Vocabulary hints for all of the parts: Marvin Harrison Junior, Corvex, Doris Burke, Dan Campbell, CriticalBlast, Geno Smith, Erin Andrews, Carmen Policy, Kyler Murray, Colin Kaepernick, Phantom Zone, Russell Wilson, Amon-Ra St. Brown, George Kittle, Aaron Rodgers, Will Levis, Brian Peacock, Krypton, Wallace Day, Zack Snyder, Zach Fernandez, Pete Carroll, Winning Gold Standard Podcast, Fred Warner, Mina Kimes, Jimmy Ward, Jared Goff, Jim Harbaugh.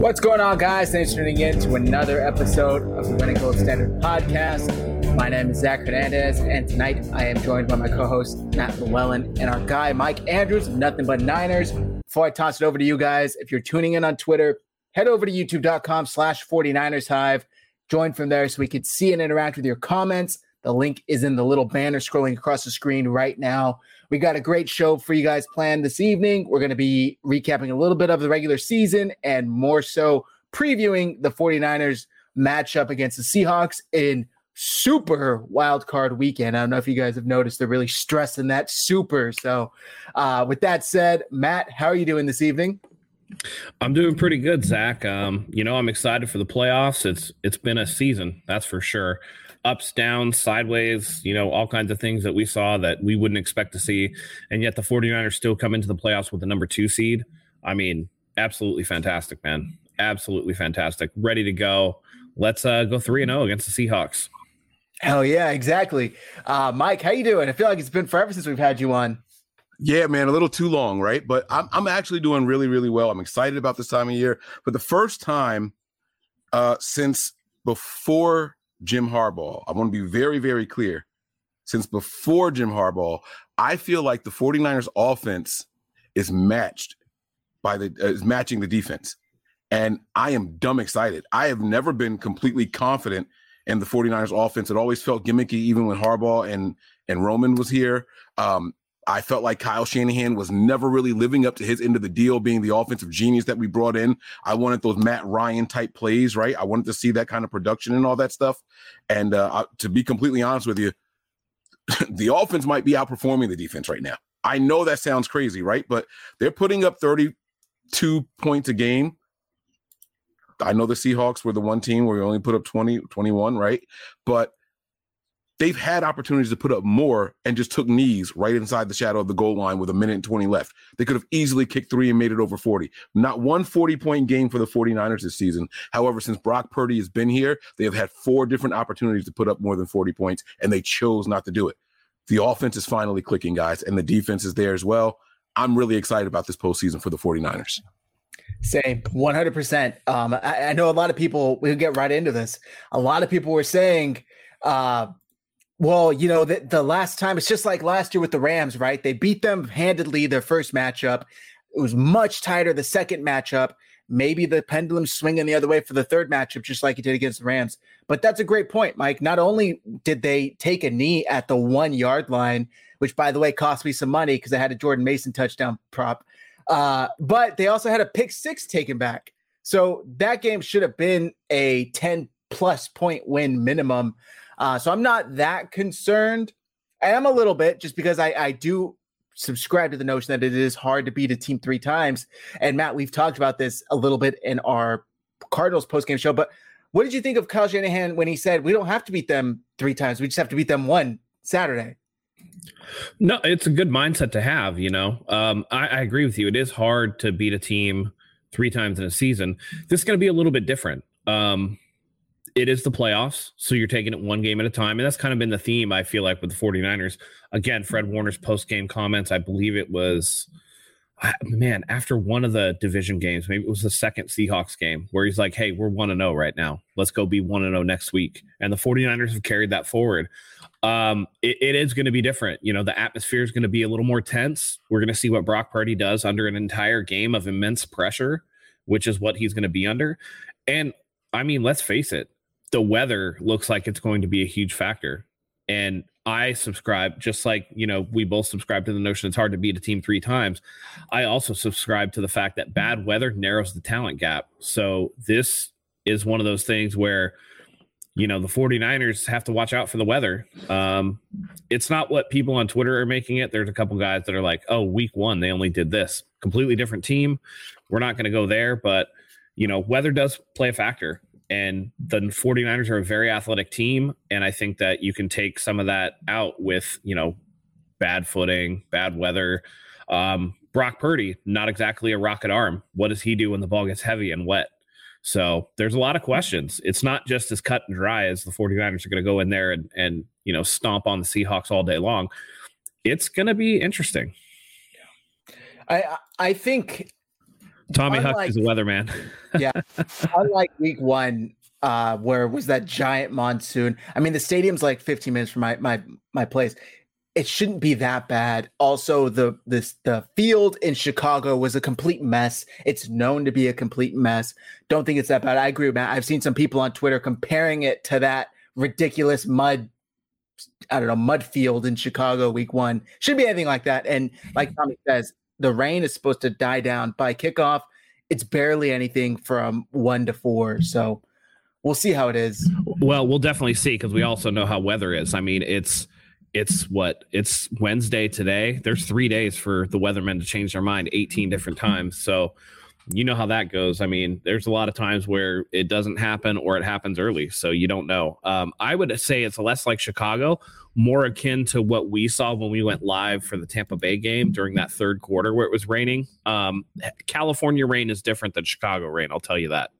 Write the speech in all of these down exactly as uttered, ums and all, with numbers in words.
What's going on, guys? Thanks for tuning in to another episode of the Winning Gold Standard Podcast. My name is Zach Fernandez, and tonight I am joined by my co-host, Matt Llewellyn, and our guy, Mike Andrews of Nothing But Niners. Before I toss it over to you guys, if you're tuning in on Twitter, head over to youtube.com slash 49ers Hive. Join from there so we can see and interact with your comments. The link is in the little banner scrolling across the screen right now. We got a great show for you guys planned this evening. We're going to be recapping a little bit of the regular season and more so previewing the 49ers matchup against the Seahawks in super wild card weekend. I don't know if you guys have noticed they're really stressing that super. So uh, with that said, Matt, how are you doing this evening? I'm doing pretty good, Zach. Um, you know, I'm excited for the playoffs. It's It's been a season, that's for sure. Ups, downs, sideways, you know, all kinds of things that we saw that we wouldn't expect to see. And yet the 49ers still come into the playoffs with the number two seed. I mean, absolutely fantastic, man. Absolutely fantastic. Ready to go. Let's uh, go three and oh against the Seahawks. Hell yeah, exactly. Uh, Mike, how you doing? I feel like it's been forever since we've had you on. Yeah, man, a little too long, right? But I'm I'm actually doing really, really well. I'm excited about this time of year. For the first time uh, since before Jim Harbaugh, I want to be very, very clear. Since before Jim Harbaugh, I feel like the 49ers offense is matched by the uh, is matching the defense. And I am dumb excited. I have never been completely confident in the 49ers offense. It always felt gimmicky, even when Harbaugh and, and Roman was here. Um, I felt like Kyle Shanahan was never really living up to his end of the deal, being the offensive genius that we brought in. I wanted those Matt Ryan type plays, right? I wanted to see that kind of production and all that stuff. And uh, I, to be completely honest with you, the offense might be outperforming the defense right now. I know that sounds crazy, right? But they're putting up thirty-two points a game. I know the Seahawks were the one team where we only put up twenty, twenty-one, right? But they've had opportunities to put up more and just took knees right inside the shadow of the goal line with a minute and twenty left. They could have easily kicked three and made it over forty. Not one forty-point game for the 49ers this season. However, since Brock Purdy has been here, they have had four different opportunities to put up more than forty points, and they chose not to do it. The offense is finally clicking, guys, and the defense is there as well. I'm really excited about this postseason for the 49ers. Same, one hundred percent. Um, I, I know a lot of people, we'll get right into this. A lot of people were saying uh, – well, you know, the, the last time, it's just like last year with the Rams, right? They beat them handedly their first matchup. It was much tighter the second matchup. Maybe the pendulum swinging the other way for the third matchup, just like it did against the Rams. But that's a great point, Mike. Not only did they take a knee at the one-yard line, which, by the way, cost me some money because I had a Jordan Mason touchdown prop, uh, but they also had a pick six taken back. So that game should have been a ten-plus point win minimum. Uh, so I'm not that concerned. I am a little bit just because I, I do subscribe to the notion that it is hard to beat a team three times. And Matt, we've talked about this a little bit in our Cardinals postgame show, but what did you think of Kyle Shanahan when he said, we don't have to beat them three times. We just have to beat them one Saturday. No, it's a good mindset to have, you know. Um, I, I agree with you. It is hard to beat a team three times in a season. This is going to be a little bit different. Um, it is the playoffs, so you're taking it one game at a time. And that's kind of been the theme, I feel like, with the 49ers. Again, Fred Warner's post-game comments, I believe it was, man, after one of the division games, maybe it was the second Seahawks game, where he's like, hey, we're one and oh right now. Let's go be one and oh next week. And the 49ers have carried that forward. Um, it, it is going to be different. You know, the atmosphere is going to be a little more tense. We're going to see what Brock Purdy does under an entire game of immense pressure, which is what he's going to be under. And, I mean, let's face it, the weather looks like it's going to be a huge factor. And I subscribe, just like, you know, we both subscribe to the notion it's hard to beat a team three times. I also subscribe to the fact that bad weather narrows the talent gap. So this is one of those things where, you know, the 49ers have to watch out for the weather. Um, it's not what people on Twitter are making it. There's a couple guys that are like, oh, week one, they only did this. Completely different team. We're not going to go there, but, you know, weather does play a factor. And the 49ers are a very athletic team, and I think that you can take some of that out with, you know, bad footing, bad weather. Um, Brock Purdy, not exactly a rocket arm. What does he do when the ball gets heavy and wet? So there's a lot of questions. It's not just as cut and dry as the 49ers are going to go in there and, and, you know, stomp on the Seahawks all day long. It's going to be interesting. Yeah. I I think... Tommy unlike, Huck is a weatherman. Yeah. Unlike week one, uh, where it was that giant monsoon. I mean, the stadium's like fifteen minutes from my my my place. It shouldn't be that bad. Also, the this the field in Chicago was a complete mess. It's known to be a complete mess. Don't think it's that bad. I agree with Matt. I've seen some people on Twitter comparing it to that ridiculous mud, I don't know, mud field in Chicago week one. Shouldn't be anything like that. And like Tommy says, the rain is supposed to die down by kickoff. It's barely anything from one to four. So we'll see how it is. Well, we'll definitely see, because we also know how weather is. I mean, it's it's what it's Wednesday today. There's three days for the weathermen to change their mind eighteen different times. So you know how that goes. I mean, there's a lot of times where it doesn't happen or it happens early. So you don't know. Um, I would say it's less like Chicago, more akin to what we saw when we went live for the Tampa Bay game during that third quarter where it was raining. Um, California rain is different than Chicago rain. I'll tell you that.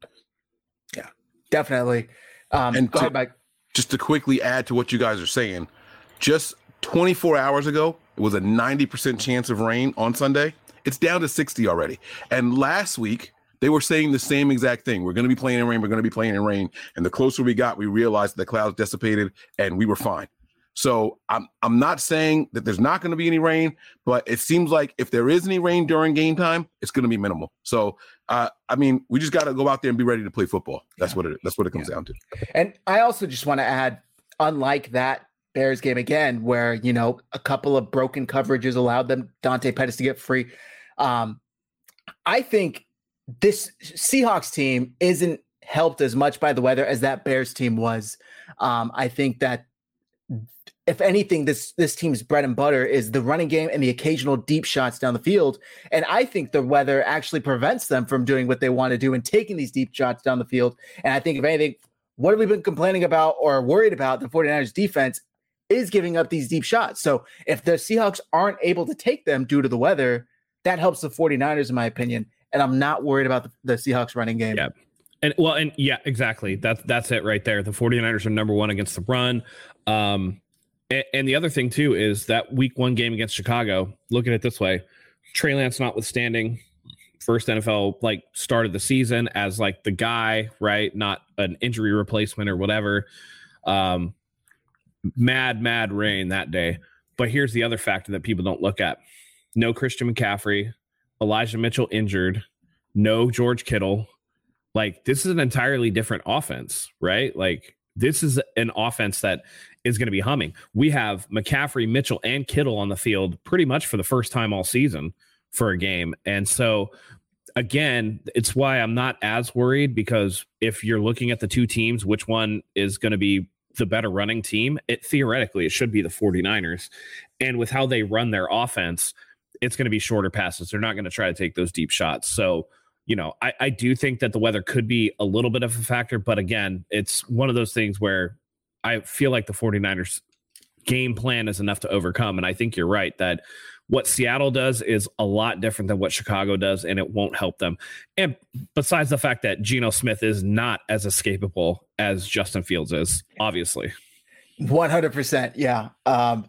Yeah, definitely. Um, and go to, ahead, Mike. Just to quickly add to what you guys are saying, just twenty-four hours ago, it was a ninety percent chance of rain on Sunday. It's down to sixty already. And last week, they were saying the same exact thing. We're going to be playing in rain. We're going to be playing in rain. And the closer we got, we realized the clouds dissipated and we were fine. So I'm I'm not saying that there's not going to be any rain, but it seems like if there is any rain during game time, it's going to be minimal. So, uh, I mean, we just got to go out there and be ready to play football. That's yeah. what it, that's what it comes yeah. down to. And I also just want to add, unlike that Bears game again, where, you know, a couple of broken coverages allowed them, Dante Pettis, to get free. Um, I think this Seahawks team isn't helped as much by the weather as that Bears team was. Um, I think that if anything, this, this team's bread and butter is the running game and the occasional deep shots down the field. And I think the weather actually prevents them from doing what they want to do and taking these deep shots down the field. And I think if anything, what have we been complaining about or worried about the 49ers defense is giving up these deep shots. So if the Seahawks aren't able to take them due to the weather, that helps the 49ers, in my opinion. And I'm not worried about the, the Seahawks running game. Yeah. And well, and yeah, exactly. That's, that's it right there. The 49ers are number one against the run. Um, and, and the other thing too, is that week one game against Chicago, looking at it this way, Trey Lance notwithstanding, first N F L, like, start of the season as like the guy, right? Not an injury replacement or whatever. Um, Mad, mad rain that day. But here's the other factor that people don't look at. No Christian McCaffrey, Elijah Mitchell injured, no George Kittle. Like, this is an entirely different offense, right? Like, this is an offense that is going to be humming. We have McCaffrey, Mitchell, and Kittle on the field pretty much for the first time all season for a game. And so, again, it's why I'm not as worried, because if you're looking at the two teams, which one is going to be the better running team, it theoretically it should be the 49ers. And with how they run their offense, it's going to be shorter passes. They're not going to try to take those deep shots. So, you know, I, I do think that the weather could be a little bit of a factor, but again, it's one of those things where I feel like the 49ers game plan is enough to overcome. And I think you're right that what Seattle does is a lot different than what Chicago does, and it won't help them. And besides the fact that Geno Smith is not as escapable as Justin Fields is, obviously. one hundred percent. Yeah. Um,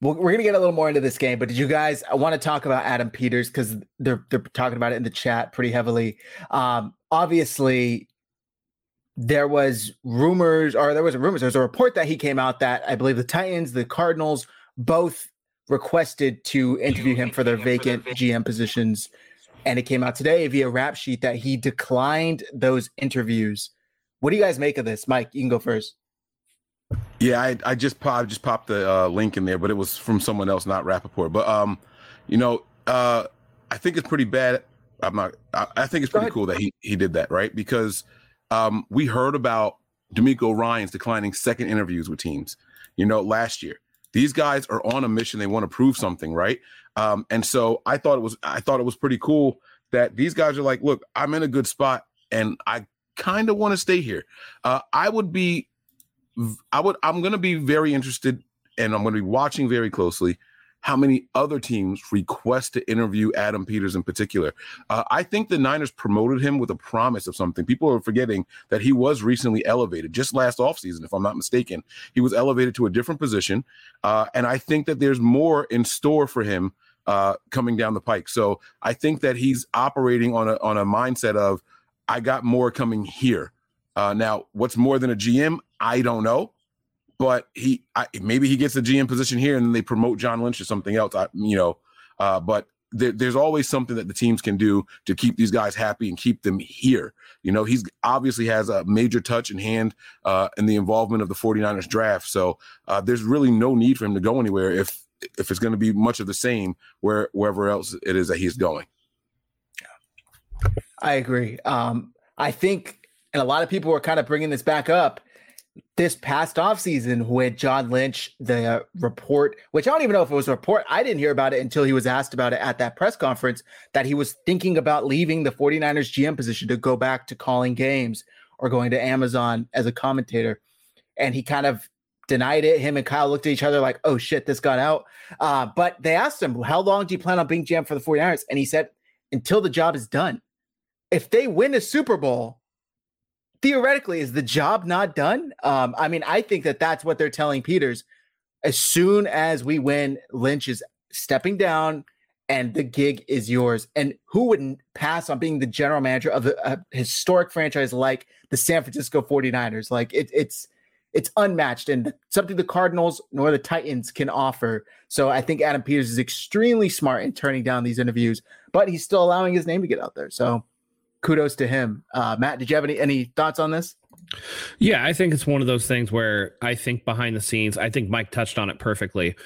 we're going to get a little more into this game, but did you guys, I want to talk about Adam Peters because they're, they're talking about it in the chat pretty heavily. Um, obviously, there was rumors, or there wasn't rumors, there was a report that he came out that I believe the Titans, the Cardinals, both requested to interview him for their vacant G M positions. And it came out today via Rap Sheet that he declined those interviews. What do you guys make of this? Mike, you can go first. Yeah, I, I just popped, just popped the uh, link in there, but it was from someone else, not Rappaport. But, um, you know, uh, I think it's pretty bad. I'm not, I, I think it's pretty cool that he, he did that, right? Because um, we heard about DeMeco Ryans declining second interviews with teams, you know, last year. These guys are on a mission. They want to prove something, right? Um, and so I thought it was, I thought it was pretty cool that these guys are like, look, I'm in a good spot and I kind of want to stay here. Uh, I would be, I would, I'm going to be very interested, and I'm going to be watching very closely how many other teams request to interview Adam Peters in particular. Uh, I think the Niners promoted him with a promise of something. People are forgetting that he was recently elevated just last offseason, if I'm not mistaken. He was elevated to a different position. Uh, and I think that there's more in store for him uh, coming down the pike. So I think that he's operating on a, on a mindset of, I got more coming here. Uh, now, what's more than a G M? I don't know, but he I, maybe he gets a G M position here and then they promote John Lynch or something else, I, you know. Uh, but there, there's always something that the teams can do to keep these guys happy and keep them here. You know, he's obviously has a major touch and hand uh, in the involvement of the 49ers draft. So uh, there's really no need for him to go anywhere if if it's going to be much of the same where wherever else it is that he's going. I agree. Um, I think, and a lot of people were kind of bringing this back up, this past offseason with John Lynch, the report, which I don't even know if it was a report. I didn't hear about it until he was asked about it at that press conference, that he was thinking about leaving the 49ers G M position to go back to calling games or going to Amazon as a commentator. And he kind of denied it. Him and Kyle looked at each other like, oh shit, this got out. Uh, but they asked him, how long do you plan on being G M for the 49ers? And he said, until the job is done. If they win a Super Bowl, theoretically, is the job not done? Um, I mean, I think that that's what they're telling Peters. As soon as we win, Lynch is stepping down and the gig is yours. And who wouldn't pass on being the general manager of a, a historic franchise like the San Francisco 49ers? Like it, it's it's unmatched and something the Cardinals nor the Titans can offer. So I think Adam Peters is extremely smart in turning down these interviews, but he's still allowing his name to get out there. So kudos to him. Uh, Matt, did you have any, any thoughts on this? Yeah, I think it's one of those things where I think behind the scenes, I think Mike touched on it perfectly.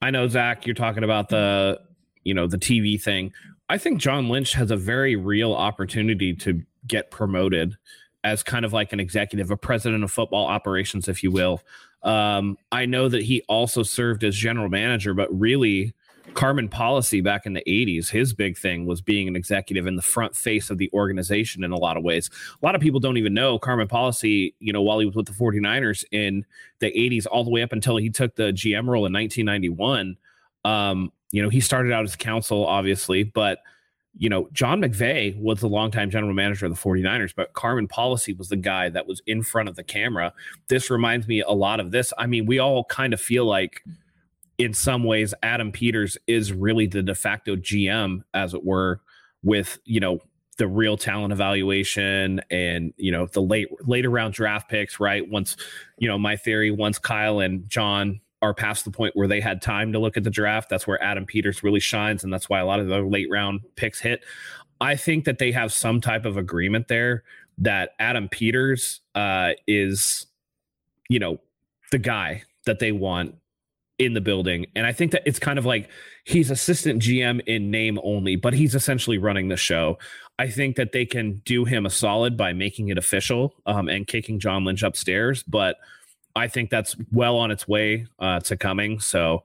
I know, Zach, you're talking about the, you know, the T V thing. I think John Lynch has a very real opportunity to get promoted as kind of like an executive, a president of football operations, if you will. Um, I know that he also served as general manager, but really Carmen Policy back in the eighties, his big thing was being an executive in the front face of the organization in a lot of ways. A lot of people don't even know Carmen Policy, you know, while he was with the 49ers in the eighties, all the way up until he took the G M role in nineteen ninety-one. Um, you know, he started out as counsel, obviously, but, you know, John McVay was the longtime general manager of the 49ers, but Carmen Policy was the guy that was in front of the camera. This reminds me a lot of this. I mean, we all kind of feel like, in some ways, Adam Peters is really the de facto G M, as it were, with, you know, the real talent evaluation and, you know, the late later round draft picks, right? Once, you know, my theory, once Kyle and John are past the point where they had time to look at the draft, that's where Adam Peters really shines. And that's why a lot of the late round picks hit. I think that they have some type of agreement there that Adam Peters uh, is, you know, the guy that they want in the building. And I think that it's kind of like he's assistant G M in name only, but he's essentially running the show. I think that they can do him a solid by making it official um, and kicking John Lynch upstairs. But I think that's well on its way uh, to coming. So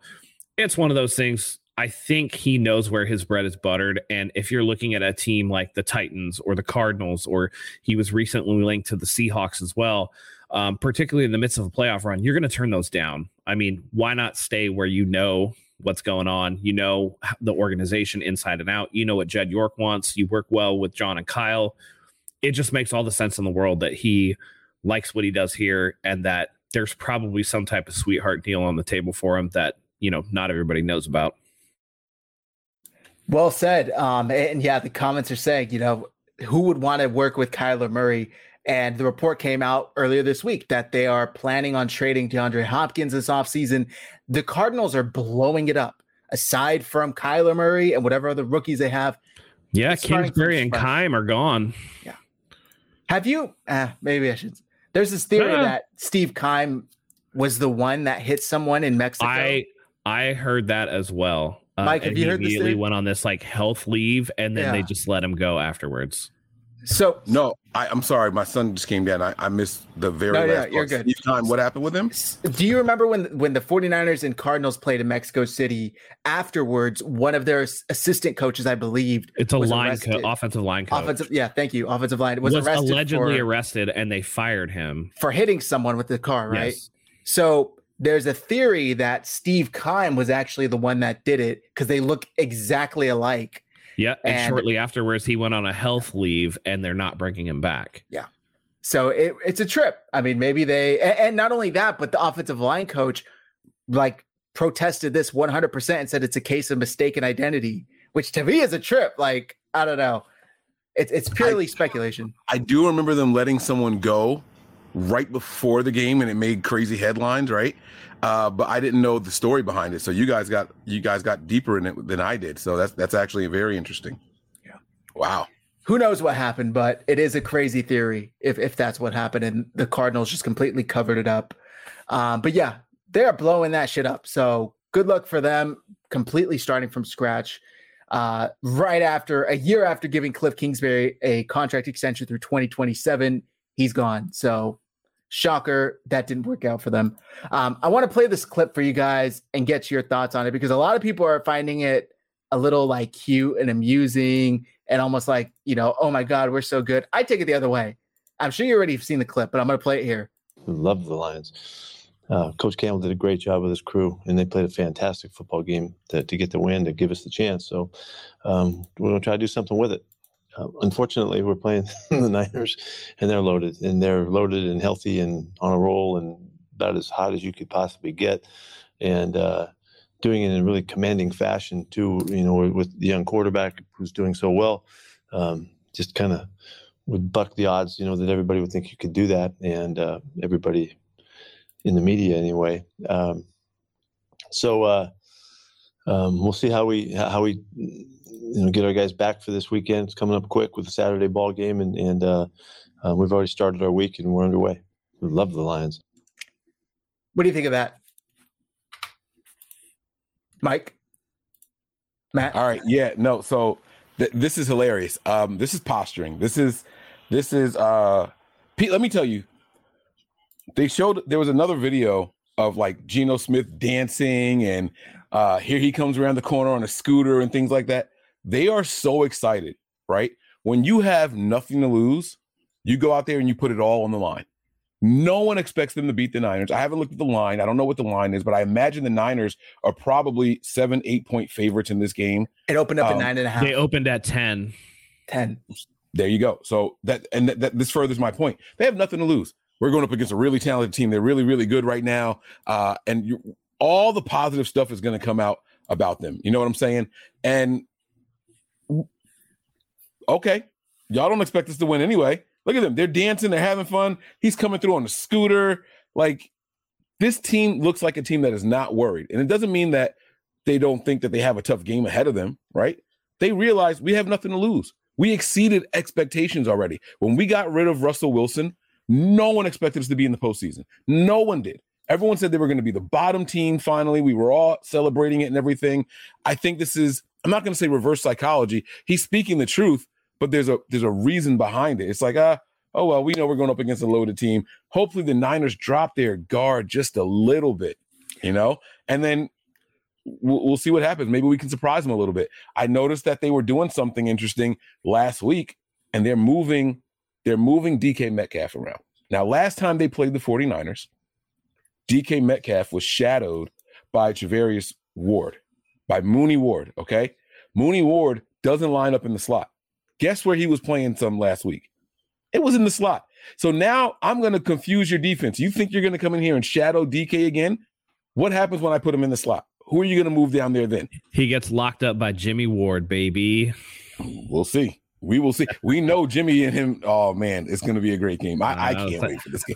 it's one of those things. I think he knows where his bread is buttered. And if you're looking at a team like the Titans or the Cardinals, or he was recently linked to the Seahawks as well, um, particularly in the midst of a playoff run, you're going to turn those down. I mean, why not stay where you know what's going on. You know the organization inside and out. You know what Jed York wants. You work well with John and Kyle. It just makes all the sense in the world that he likes what he does here and that there's probably some type of sweetheart deal on the table for him that, you know, not everybody knows about. Well said. Um, and yeah, the comments are saying, you know, who would want to work with Kyler Murray? And the report came out earlier this week that they are planning on trading DeAndre Hopkins this offseason. The Cardinals are blowing it up, aside from Kyler Murray and whatever other rookies they have. Yeah, Kingsbury and Keim are gone. Yeah. Have you? Uh, maybe I should. There's this theory yeah. that Steve Keim was the one that hit someone in Mexico. I I heard that as well. Uh, Mike, have you he heard immediately this? Immediately went on this like health leave, and then yeah. they just let him go afterwards. So no, I, I'm sorry, my son just came down. I, I missed the very no, last. No, you're good. Steve Keim, what happened with him? Do you remember when when the 49ers and Cardinals played in Mexico City? Afterwards, one of their assistant coaches, I believed, it's a line co- offensive line coach. Offensive, yeah, thank you. Offensive line was, was arrested allegedly for, arrested, and they fired him for hitting someone with the car. Right. Yes. So there's a theory that Steve Keim was actually the one that did it because they look exactly alike. Yeah, and, and shortly afterwards, he went on a health leave, and they're not bringing him back. Yeah, so it, it's a trip. I mean, maybe they, and, and not only that, but the offensive line coach, like, protested this one hundred percent and said it's a case of mistaken identity, which to me is a trip. Like, I don't know. It's it's purely I, speculation. I do remember them letting someone go right before the game, and it made crazy headlines, right? Uh, but I didn't know the story behind it. So you guys got you guys got deeper in it than I did. So that's that's actually very interesting. Yeah. Wow. Who knows what happened, but it is a crazy theory if if that's what happened and the Cardinals just completely covered it up. Um, but yeah, they are blowing that shit up. So good luck for them, completely starting from scratch. Uh, right after a year after giving Cliff Kingsbury a contract extension through twenty twenty-seven, he's gone. So shocker, that didn't work out for them. Um, I want to play this clip for you guys and get your thoughts on it because a lot of people are finding it a little like cute and amusing and almost like, you know, oh my God, we're so good. I take it the other way. I'm sure you already have seen the clip, but I'm going to play it here. Love the Lions. Uh, Coach Campbell did a great job with his crew and they played a fantastic football game to, to get the win, to give us the chance. So um, we're going to try to do something with it. Uh, unfortunately, we're playing the Niners, and they're loaded, and they're loaded and healthy and on a roll and about as hot as you could possibly get, and uh, doing it in a really commanding fashion too. You know, with the young quarterback who's doing so well, um, just kind of would buck the odds. You know, that everybody would think you could do that, and uh, everybody in the media anyway. Um, so uh, um, we'll see how we how we. You know, get our guys back for this weekend. It's coming up quick with the Saturday ball game, and and uh, uh, we've already started our week, and we're underway. We love the Lions. What do you think of that, Mike? Matt? All right, yeah, no. So th- this is hilarious. Um, this is posturing. This is this is uh, Pete. Let me tell you, they showed there was another video of like Geno Smith dancing, and uh, here he comes around the corner on a scooter and things like that. They are so excited, right? When you have nothing to lose, you go out there and you put it all on the line. No one expects them to beat the Niners. I haven't looked at the line. I don't know what the line is, but I imagine the Niners are probably seven, eight-point favorites in this game. It opened up um, at nine and a half. They opened at ten. ten. There you go. So that and that, that this furthers my point. They have nothing to lose. We're going up against a really talented team. They're really, really good right now, uh, and you, all the positive stuff is going to come out about them. You know what I'm saying? And okay, y'all don't expect us to win anyway. Look at them. They're dancing. They're having fun. He's coming through on a scooter. Like, this team looks like a team that is not worried. And it doesn't mean that they don't think that they have a tough game ahead of them, right? They realize we have nothing to lose. We exceeded expectations already. When we got rid of Russell Wilson, no one expected us to be in the postseason. No one did. Everyone said they were going to be the bottom team finally. We were all celebrating it and everything. I think this is, I'm not going to say reverse psychology. He's speaking the truth, but there's a there's a reason behind it. It's like, ah, oh, well, we know we're going up against a loaded team. Hopefully the Niners drop their guard just a little bit, you know, and then we'll, we'll see what happens. Maybe we can surprise them a little bit. I noticed that they were doing something interesting last week, and they're moving, they're moving D K Metcalf around. Now, last time they played the 49ers, D K Metcalf was shadowed by Javarius Ward. by Mooney Ward, okay? Mooney Ward doesn't line up in the slot. Guess where he was playing some last week? It was in the slot. So now I'm going to confuse your defense. You think you're going to come in here and shadow D K again? What happens when I put him in the slot? Who are you going to move down there then? He gets locked up by Jimmy Ward, baby. We'll see. We will see. We know Jimmy and him. Oh, man, it's going to be a great game. I, I can't wait for this game.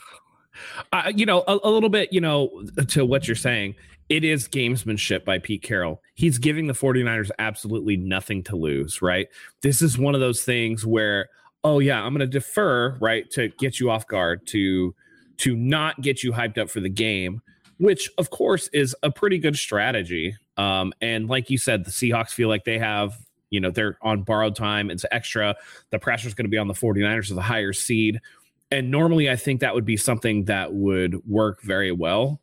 Uh, you know, a, a little bit, you know, to what you're saying, it is gamesmanship by Pete Carroll. He's giving the 49ers absolutely nothing to lose, right? This is one of those things where, oh, yeah, I'm going to defer, right, to get you off guard, to to not get you hyped up for the game, which, of course, is a pretty good strategy. Um, and like you said, the Seahawks feel like they have, you know, they're on borrowed time. It's extra. The pressure is going to be on the 49ers as a higher seed. And normally I think that would be something that would work very well.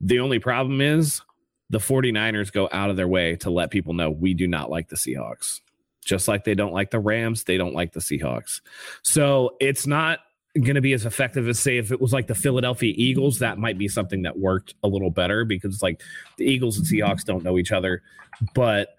The only problem is the 49ers go out of their way to let people know we do not like the Seahawks. Just like they don't like the Rams, they don't like the Seahawks. So it's not going to be as effective as, say, if it was like the Philadelphia Eagles. That might be something that worked a little better because, like, the Eagles and Seahawks don't know each other. But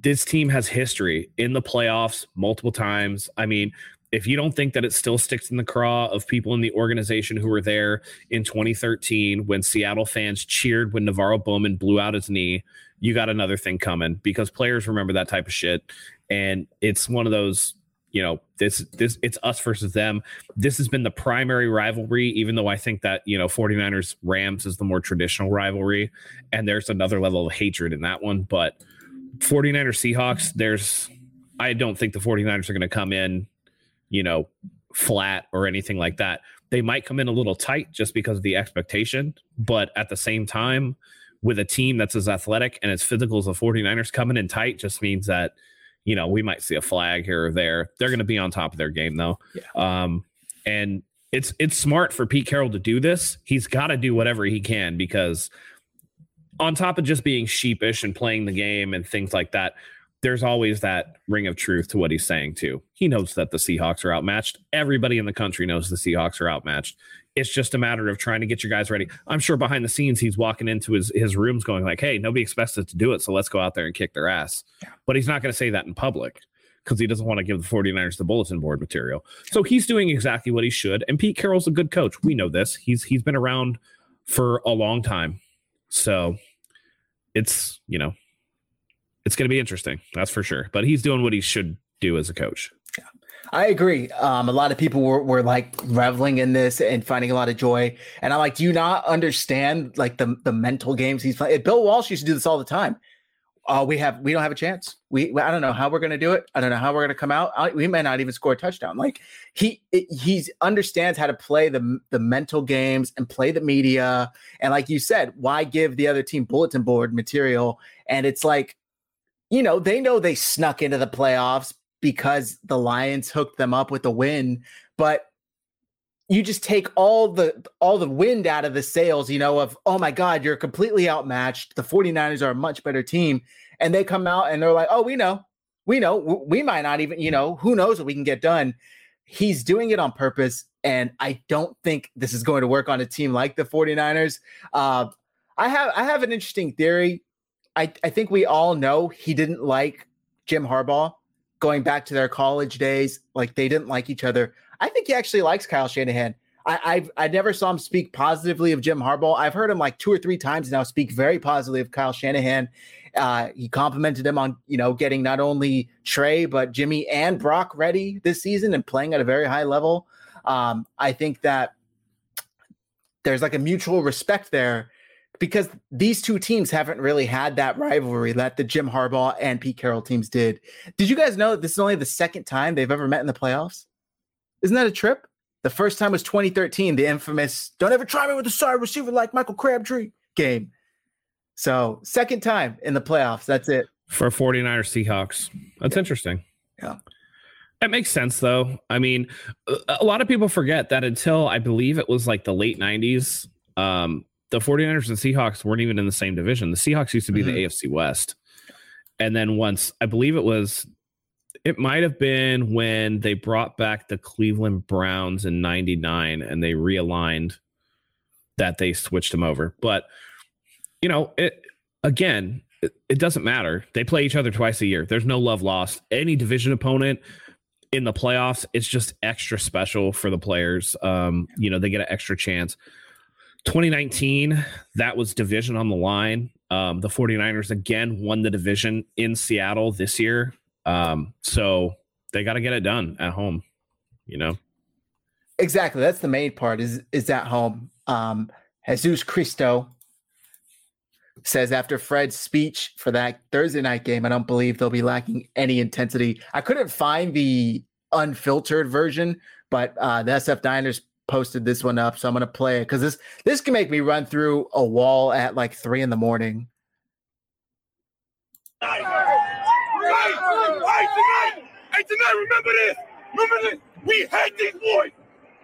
this team has history in the playoffs multiple times. I mean, if you don't think that it still sticks in the craw of people in the organization who were there in twenty thirteen when Seattle fans cheered when Navarro Bowman blew out his knee, you got another thing coming, because players remember that type of shit. And it's one of those, you know, this, this, it's us versus them. This has been the primary rivalry, even though I think that, you know, 49ers Rams is the more traditional rivalry. And there's another level of hatred in that one. But 49ers Seahawks, there's, I don't think the 49ers are going to come in, you know, flat or anything like that. They might come in a little tight just because of the expectation, but at the same time, with a team that's as athletic and as physical as the 49ers, coming in tight just means that, you know, we might see a flag here or there. They're going to be on top of their game, though. Yeah. Um, and it's it's smart for Pete Carroll to do this. He's got to do whatever he can, because on top of just being sheepish and playing the game and things like that, there's always that ring of truth to what he's saying, too. He knows that the Seahawks are outmatched. Everybody in the country knows the Seahawks are outmatched. It's just a matter of trying to get your guys ready. I'm sure behind the scenes, he's walking into his, his rooms going like, hey, nobody expects us to do it, so let's go out there and kick their ass. Yeah. But he's not going to say that in public because he doesn't want to give the 49ers the bulletin board material. So he's doing exactly what he should. And Pete Carroll's a good coach. We know this. He's He's been around for a long time. So it's, you know, it's going to be interesting, that's for sure. But he's doing what he should do as a coach. Yeah, I agree. Um, a lot of people were, were like reveling in this and finding a lot of joy. And I'm like, do you not understand like the the mental games he's playing? Bill Walsh used to do this all the time. Uh, we have we don't have a chance. We I don't know how we're going to do it. I don't know how we're going to come out. I, we may not even score a touchdown. Like he he understands how to play the the mental games and play the media. And like you said, why give the other team bulletin board material? And it's like, you know, they know they snuck into the playoffs because the Lions hooked them up with the win, but you just take all the all the wind out of the sails, you know, of, oh my God, you're completely outmatched. The 49ers are a much better team. And they come out and they're like, oh, we know, we know, we might not even, you know, who knows what we can get done. He's doing it on purpose. And I don't think this is going to work on a team like the 49ers. Uh, I have I have an interesting theory. I, I think we all know he didn't like Jim Harbaugh going back to their college days. Like they didn't like each other. I think he actually likes Kyle Shanahan. I I've, I never saw him speak positively of Jim Harbaugh. I've heard him like two or three times now speak very positively of Kyle Shanahan. Uh, he complimented him on, you know, getting not only Trey, but Jimmy and Brock ready this season and playing at a very high level. Um, I think that there's like a mutual respect there, because these two teams haven't really had that rivalry that the Jim Harbaugh and Pete Carroll teams did. Did you guys know that this is only the second time they've ever met in the playoffs? Isn't that a trip? The first time was twenty thirteen, the infamous "don't ever try me with a sorry receiver like Michael Crabtree" game. So second time in the playoffs. That's it. For 49ers Seahawks. That's yeah. Interesting. Yeah. That makes sense, though. I mean, a lot of people forget that until I believe it was like the late nineties, um, the 49ers and Seahawks weren't even in the same division. The Seahawks used to be mm-hmm. the A F C West. And then once, I believe it was, it might have been when they brought back the Cleveland Browns in ninety-nine and they realigned that they switched them over. But, you know, it again, it, it doesn't matter. They play each other twice a year. There's no love lost. Any division opponent in the playoffs, it's just extra special for the players. Um, you know, they get an extra chance. twenty nineteen, that was division on the line. Um, the 49ers again won the division in Seattle this year. Um, so they got to get it done at home, you know? Exactly. That's the main part is, is at home. Um, Jesus Cristo says after Fred's speech for that Thursday night game, I don't believe they'll be lacking any intensity. I couldn't find the unfiltered version, but uh, the S F Diners posted this one up, so I'm going to play it because this, this can make me run through a wall at like three in the morning. Right, right, right, tonight, hey, tonight, remember this, remember this, we hate these boys,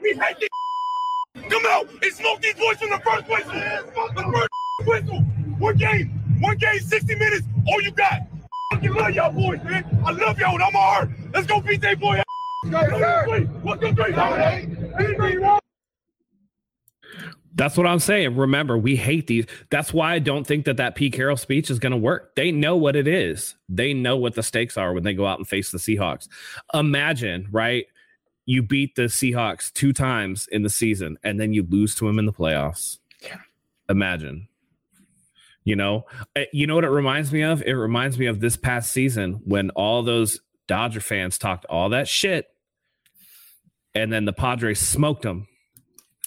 we hate these. Come out and smoke these boys from the first whistle. The first whistle. One game. One game, sixty minutes. All you got. I fucking love y'all boys, man. I love y'all. I'm hard. Let's go beat that boy. That's what I'm saying. Remember, we hate these. That's why I don't think that that Pete Carroll speech is going to work. They know what it is. They know what the stakes are when they go out and face the Seahawks. Imagine, right? You beat the Seahawks two times in the season, and then you lose to them in the playoffs. Yeah. Imagine. You know, you know what it reminds me of? It reminds me of this past season when all those Dodger fans talked all that shit, and then the Padres smoked them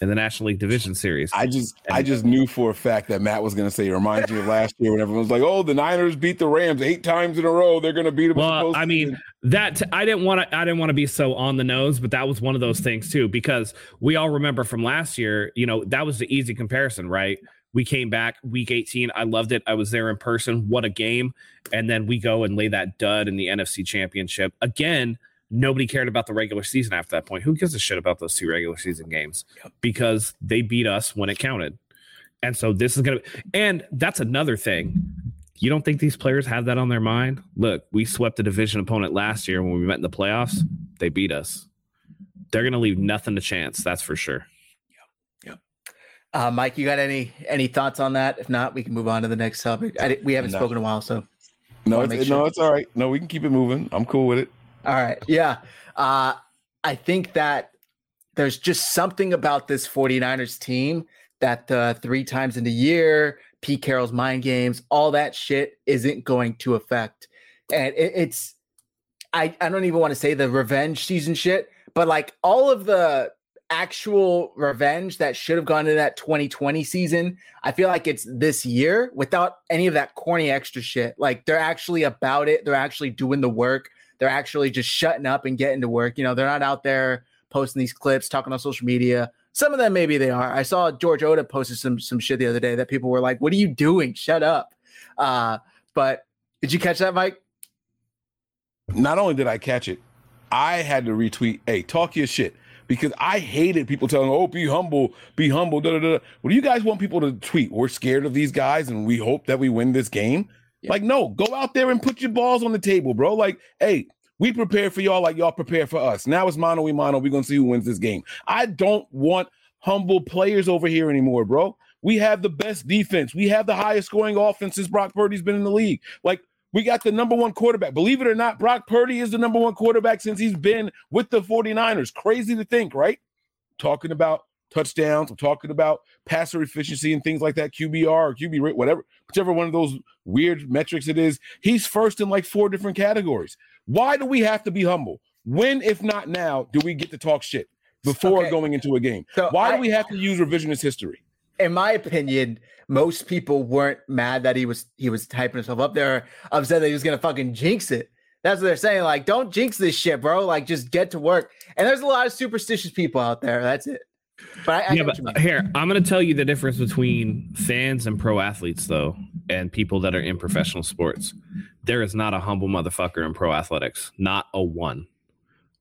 in the National League Division Series. I just, and I just knew for a fact that Matt was going to say, it reminds me of last year when everyone was like, "Oh, the Niners beat the Rams eight times in a row. They're going to beat them." Well, I mean, that t- I didn't want to, I didn't want to be so on the nose, but that was one of those things too, because we all remember from last year. You know, that was the easy comparison, right? We came back week eighteen. I loved it. I was there in person. What a game! And then we go and lay that dud in the N F C Championship again. Nobody cared about the regular season after that point. Who gives a shit about those two regular season games? Because they beat us when it counted. And so this is going to – and that's another thing. You don't think these players have that on their mind? Look, we swept a division opponent last year when we met in the playoffs. They beat us. They're going to leave nothing to chance. That's for sure. Yeah. Yeah. Uh, Mike, you got any any thoughts on that? If not, we can move on to the next topic. I, we haven't no. spoken in a while, so. No, it's, sure. no, it's all right. No, we can keep it moving. I'm cool with it. All right. Yeah. Uh, I think that there's just something about this 49ers team that uh, three times in the year, Pete Carroll's mind games, all that shit isn't going to affect. And it, it's, I, I don't even want to say the revenge season shit, but like all of the actual revenge that should have gone to that twenty twenty season, I feel like it's this year without any of that corny extra shit. Like they're actually about it. They're actually doing the work. They're actually just shutting up and getting to work. You know, they're not out there posting these clips, talking on social media. Some of them, maybe they are. I saw George Oda posted some some shit the other day that people were like, "What are you doing? Shut up!" Uh, but did you catch that, Mike? Not only did I catch it, I had to retweet, "Hey, talk your shit," because I hated people telling, "Oh, be humble, be humble." Da da da. What do you guys want people to tweet? We're scared of these guys, and we hope that we win this game. Yeah. Like, no, go out there and put your balls on the table, bro. Like, hey, we prepared for y'all like y'all prepared for us. Now it's mano a mano. We're going to see who wins this game. I don't want humble players over here anymore, bro. We have the best defense. We have the highest scoring offense since Brock Purdy's been in the league. Like, we got the number one quarterback. Believe it or not, Brock Purdy is the number one quarterback since he's been with the 49ers. Crazy to think, right? Talking about touchdowns. I'm talking about passer efficiency and things like that, Q B R or Q B rate, whatever, whichever one of those weird metrics it is. He's first in like four different categories. Why do we have to be humble? When, if not now, do we get to talk shit before okay. going into a game? So Why I, do we have to use revisionist history? In my opinion, most people weren't mad that he was he was typing himself up there, upset that he was going to fucking jinx it. That's what they're saying. Like, don't jinx this shit, bro. Like, just get to work. And there's a lot of superstitious people out there. That's it. But, I, I yeah, but here, I'm going to tell you the difference between fans and pro athletes, though, and people that are in professional sports. There is not a humble motherfucker in pro athletics. Not a one.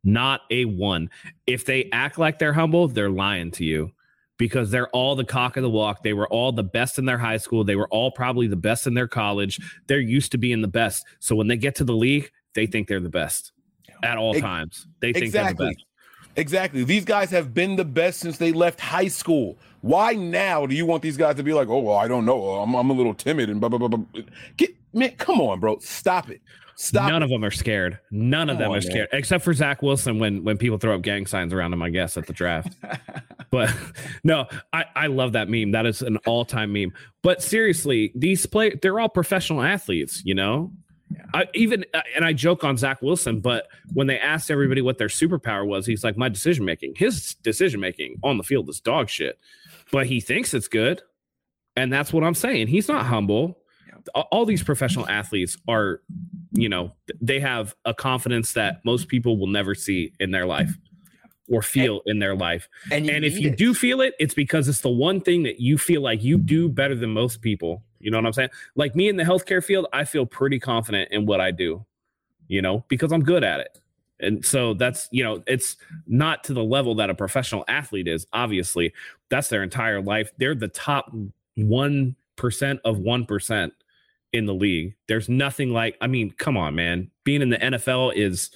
Not a one. If they act like they're humble, they're lying to you because they're all the cock of the walk. They were all the best in their high school. They were all probably the best in their college. They're used to being the best. So when they get to the league, they think they're the best at all times. They think exactly. they're the best. Exactly. These guys have been the best since they left high school. Why now do you want these guys to be like, oh, well, I don't know. I'm, I'm a little timid and blah, blah, blah, blah. Get man, come on, bro. Stop it. Stop. None it. of them are scared. None come of them on, are scared, man. Except for Zach Wilson when when people throw up gang signs around him, I guess, at the draft. But no, I, I love that meme. That is an all-time meme. But seriously, these players, they're all professional athletes, you know? Yeah. I even and I joke on Zach Wilson, but when they asked everybody what their superpower was, he's like, my decision making. His decision making on the field is dog shit, but he thinks it's good, and that's what I'm saying. He's not humble. Yeah. All these professional athletes are, you know, they have a confidence that most people will never see in their life or feel and, in their life. And, you and if you it. do feel it, it's because it's the one thing that you feel like you do better than most people. You know what I'm saying? Like me in the healthcare field, I feel pretty confident in what I do, you know, because I'm good at it. And so that's, you know, it's not to the level that a professional athlete is. Obviously, that's their entire life. They're the top one percent of one percent in the league. There's nothing like, I mean, come on, man. Being in the N F L is,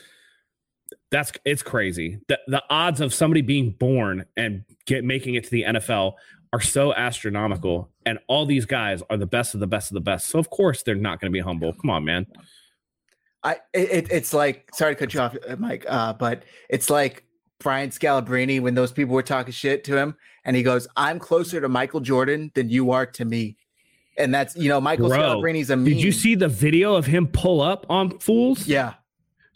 that's, it's crazy. The, the odds of somebody being born and get making it to the N F L are so astronomical, and all these guys are the best of the best of the best. So of course they're not going to be humble. Come on, man. I it, it's like, sorry to cut you off, Mike, uh, but it's like Brian Scalabrine when those people were talking shit to him, and he goes, "I'm closer to Michael Jordan than you are to me," and that's, you know, Michael Scalabrine's a meme. Did you see the video of him pull up on fools? Yeah,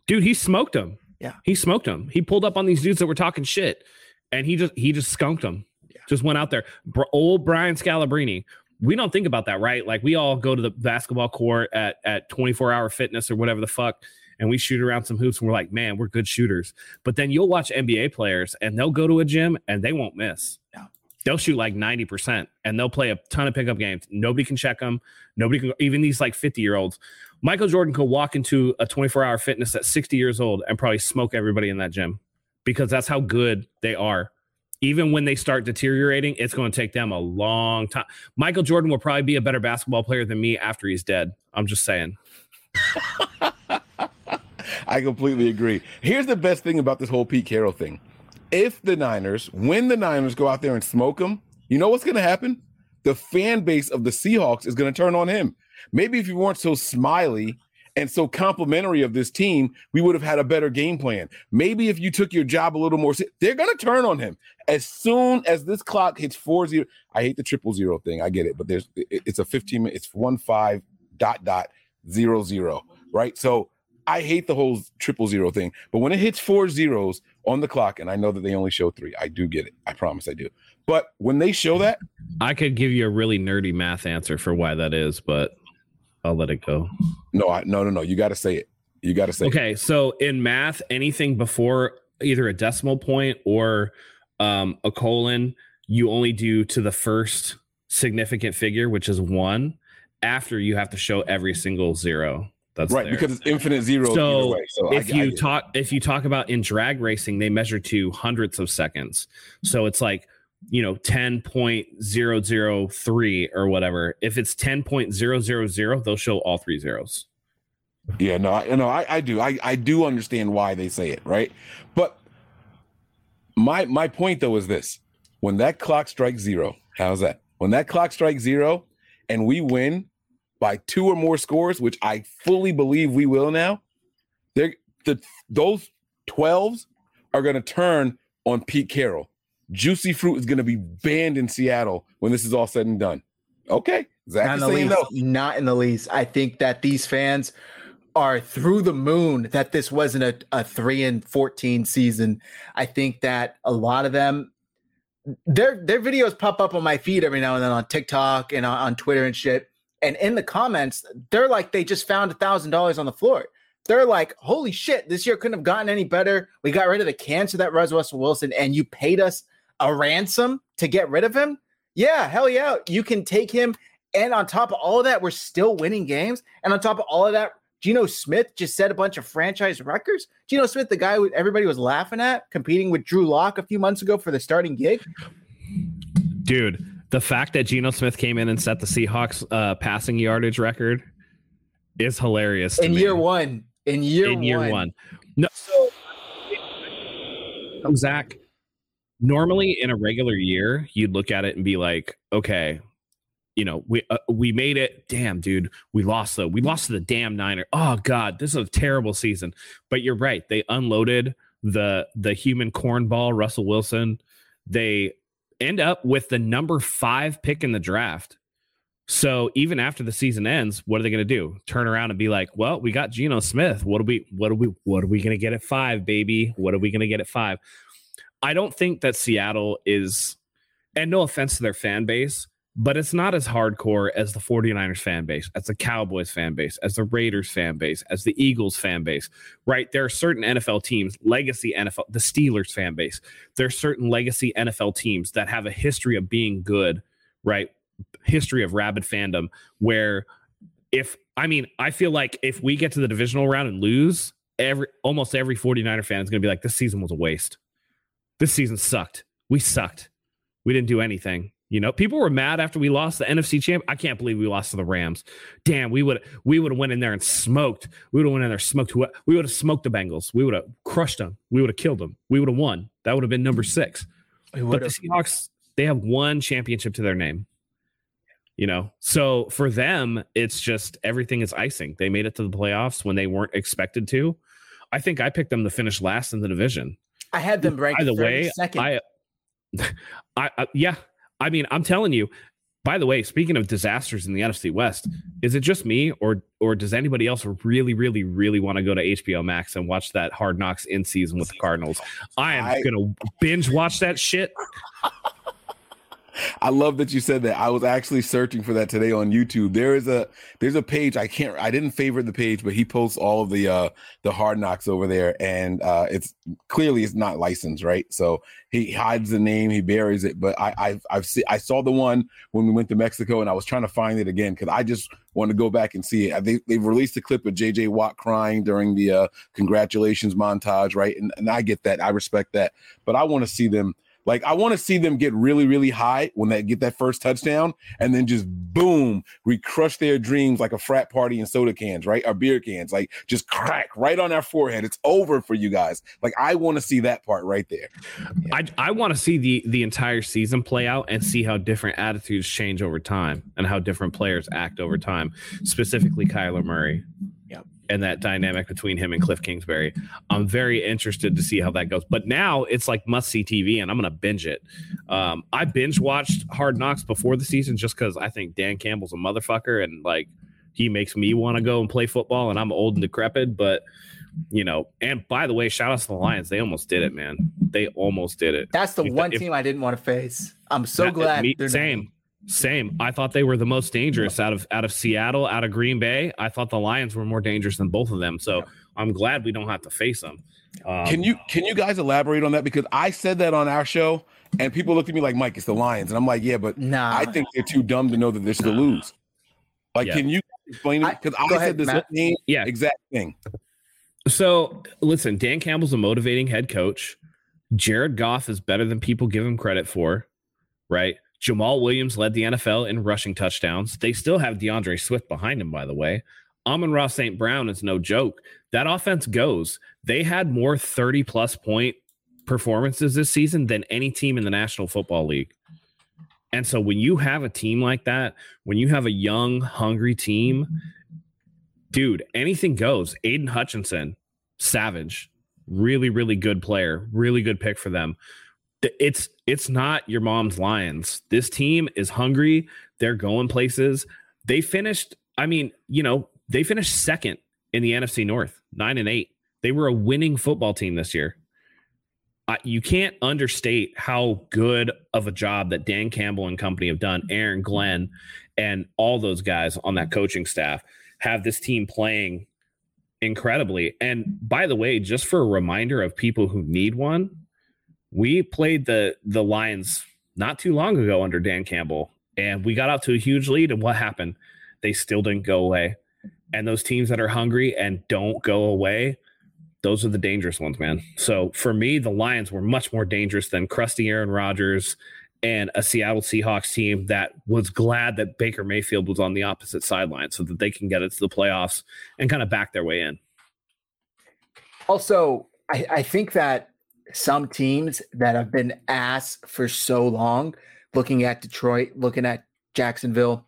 dude, he smoked him. Yeah, he smoked him. He pulled up on these dudes that were talking shit, and he just he just skunked them. Just went out there. Bro, old Brian Scalabrine. We don't think about that, right? Like, we all go to the basketball court at at twenty-four hour fitness or whatever the fuck, and we shoot around some hoops, and we're like, man, we're good shooters. But then you'll watch N B A players, and they'll go to a gym, and they won't miss. No. They'll shoot like ninety percent, and they'll play a ton of pickup games. Nobody can check them. Nobody can, even these like fifty-year-olds. Michael Jordan could walk into a twenty-four hour fitness at sixty years old and probably smoke everybody in that gym because that's how good they are. Even when they start deteriorating, it's going to take them a long time. Michael Jordan will probably be a better basketball player than me after he's dead. I'm just saying. I completely agree. Here's the best thing about this whole Pete Carroll thing. If the Niners, when the Niners go out there and smoke them, you know what's going to happen? The fan base of the Seahawks is going to turn on him. Maybe if you weren't so smiley and so complimentary of this team, we would have had a better game plan. Maybe if you took your job a little more, they're going to turn on him. As soon as this clock hits four zero, I hate the triple zero thing. I get it, but there's it's a fifteen minute, it's one five dot dot zero zero, right? So I hate the whole triple zero thing. But when it hits four zeros on the clock, and I know that they only show three, I do get it. I promise I do. But when they show that, I could give you a really nerdy math answer for why that is, but I'll let it go. No, I, no, no, no. You got to say it. You got to say okay, it. Okay, so in math, anything before either a decimal point or um, a colon, you only do to the first significant figure, which is one. After, you have to show every single zero. That's right, there. Because it's infinite zero. So, way, so if I, you I talk, if you talk about in drag racing, they measure to hundredths of seconds. So it's like, you know, ten point zero zero three or whatever. If it's ten point zero zero zero, they'll show all three zeros. Yeah, no, I, no, I, I do. I, I do understand why they say it, right? But my my point, though, is this. When that clock strikes zero, how's that? When that clock strikes zero and we win by two or more scores, which I fully believe we will now, they're, the, those twelves are going to turn on Pete Carroll. Juicy Fruit is going to be banned in Seattle when this is all said and done. Okay. Zach not, in the least, not in the least. I think that these fans are through the moon that this wasn't a, a three and fourteen season. I think that a lot of them, their their videos pop up on my feed every now and then on TikTok and on, on Twitter and shit. And in the comments, they're like, they just found one thousand dollars on the floor. They're like, holy shit, this year couldn't have gotten any better. We got rid of the cancer that was Russell Wilson, and you paid us a ransom to get rid of him? Yeah, hell yeah. You can take him. And on top of all of that, we're still winning games. And on top of all of that, Geno Smith just set a bunch of franchise records. Geno Smith, the guy who everybody was laughing at, competing with Drew Lock a few months ago for the starting gig. Dude, the fact that Geno Smith came in and set the Seahawks uh, passing yardage record is hilarious. To in me. year one. In year in one. In year one. No. So, oh, Zach. Normally in a regular year, you'd look at it and be like, okay, you know, we uh, we made it. Damn, dude, we lost though. We lost to the damn Niners. Oh God, this is a terrible season. But you're right. They unloaded the the human cornball, Russell Wilson. They end up with the number five pick in the draft. So even after the season ends, what are they going to do? Turn around and be like, well, we got Geno Smith. What do we, what do we, what are we going to get at five, baby? What are we going to get at five? I don't think that Seattle is, and no offense to their fan base, but it's not as hardcore as the 49ers fan base, as the Cowboys fan base, as the Raiders fan base, as the Eagles fan base, right? There are certain N F L teams, legacy N F L, the Steelers fan base. There are certain legacy N F L teams that have a history of being good, right? History of rabid fandom where if I mean I feel like if we get to the divisional round and lose, every almost every 49er fan is going to be like, this season was a waste, this season sucked, we sucked, we didn't do anything. You know, people were mad after we lost the N F C champ. I can't believe we lost to the Rams. Damn, we would we would have went in there and smoked we would have went in there smoked we would have smoked the Bengals, we would have crushed them, we would have killed them, we would have won. That would have been number six. But the Seahawks, they have one championship to their name. You know, so for them, it's just everything is icing. They made it to the playoffs when they weren't expected to. I think I picked them to finish last in the division. I had them ranked by the way, second. I, I, I, yeah, I mean, I'm telling you. By the way, speaking of disasters in the N F C West, is it just me or or does anybody else really, really, really want to go to H B O Max and watch that Hard Knocks in season with the Cardinals? I am I... gonna binge watch that shit. I love that you said that. I was actually searching for that today on YouTube. There is a there's a page I can't I didn't favorite the page, but he posts all of the uh, the Hard Knocks over there, and uh, it's clearly it's not licensed, right? So he hides the name, he buries it. But I I've, I've see, I saw the one when we went to Mexico, and I was trying to find it again because I just want to go back and see it. They they've released a clip of J J Watt crying during the uh, congratulations montage, right? And and I get that, I respect that, but I want to see them. Like, I want to see them get really, really high when they get that first touchdown and then just boom, we crush their dreams like a frat party in soda cans, right? Or beer cans, like just crack right on our forehead. It's over for you guys. Like, I want to see that part right there. Yeah. I, I want to see the, the entire season play out and see how different attitudes change over time and how different players act over time, specifically Kyler Murray. Yeah. And that dynamic between him and Cliff Kingsbury. I'm very interested to see how that goes. But now it's like must-see T V, and I'm going to binge it. Um, I binge-watched Hard Knocks before the season just because I think Dan Campbell's a motherfucker, and, like, he makes me want to go and play football, and I'm old and decrepit. But, you know, and by the way, shout-outs to the Lions. They almost did it, man. They almost did it. That's the if, one if, team I didn't want to face. I'm so that, glad. Me, they're same. Not- Same. I thought they were the most dangerous out of out of Seattle, out of Green Bay. I thought the Lions were more dangerous than both of them. So I'm glad we don't have to face them. Um, can you can you guys elaborate on that? Because I said that on our show, and people looked at me like, Mike, it's the Lions. And I'm like, yeah, but nah. I think they're too dumb to know that they're still nah. lose. Like, yeah. Can you explain it? Because I, I ahead, said the same yeah. exact thing. So listen, Dan Campbell's a motivating head coach. Jared Goff is better than people give him credit for, right? Jamal Williams led the N F L in rushing touchdowns. They still have DeAndre Swift behind him, by the way. Amon-Ra Saint Brown is no joke. That offense goes. They had more thirty-plus point performances this season than any team in the National Football League. And so when you have a team like that, when you have a young, hungry team, dude, anything goes. Aiden Hutchinson, savage. Really, really good player. Really good pick for them. It's it's not your mom's Lions. This team is hungry. They're going places. They finished, I mean, you know, they finished second in the N F C North, nine and eight. They were a winning football team this year. Uh, you can't understate how good of a job that Dan Campbell and company have done. Aaron Glenn and all those guys on that coaching staff have this team playing incredibly. And by the way, just for a reminder of people who need one, we played the the Lions not too long ago under Dan Campbell, and we got out to a huge lead, and what happened? They still didn't go away. And those teams that are hungry and don't go away, those are the dangerous ones, man. So for me, the Lions were much more dangerous than crusty Aaron Rodgers and a Seattle Seahawks team that was glad that Baker Mayfield was on the opposite sideline so that they can get it to the playoffs and kind of back their way in. Also, I, I think that some teams that have been ass for so long, looking at Detroit, looking at Jacksonville,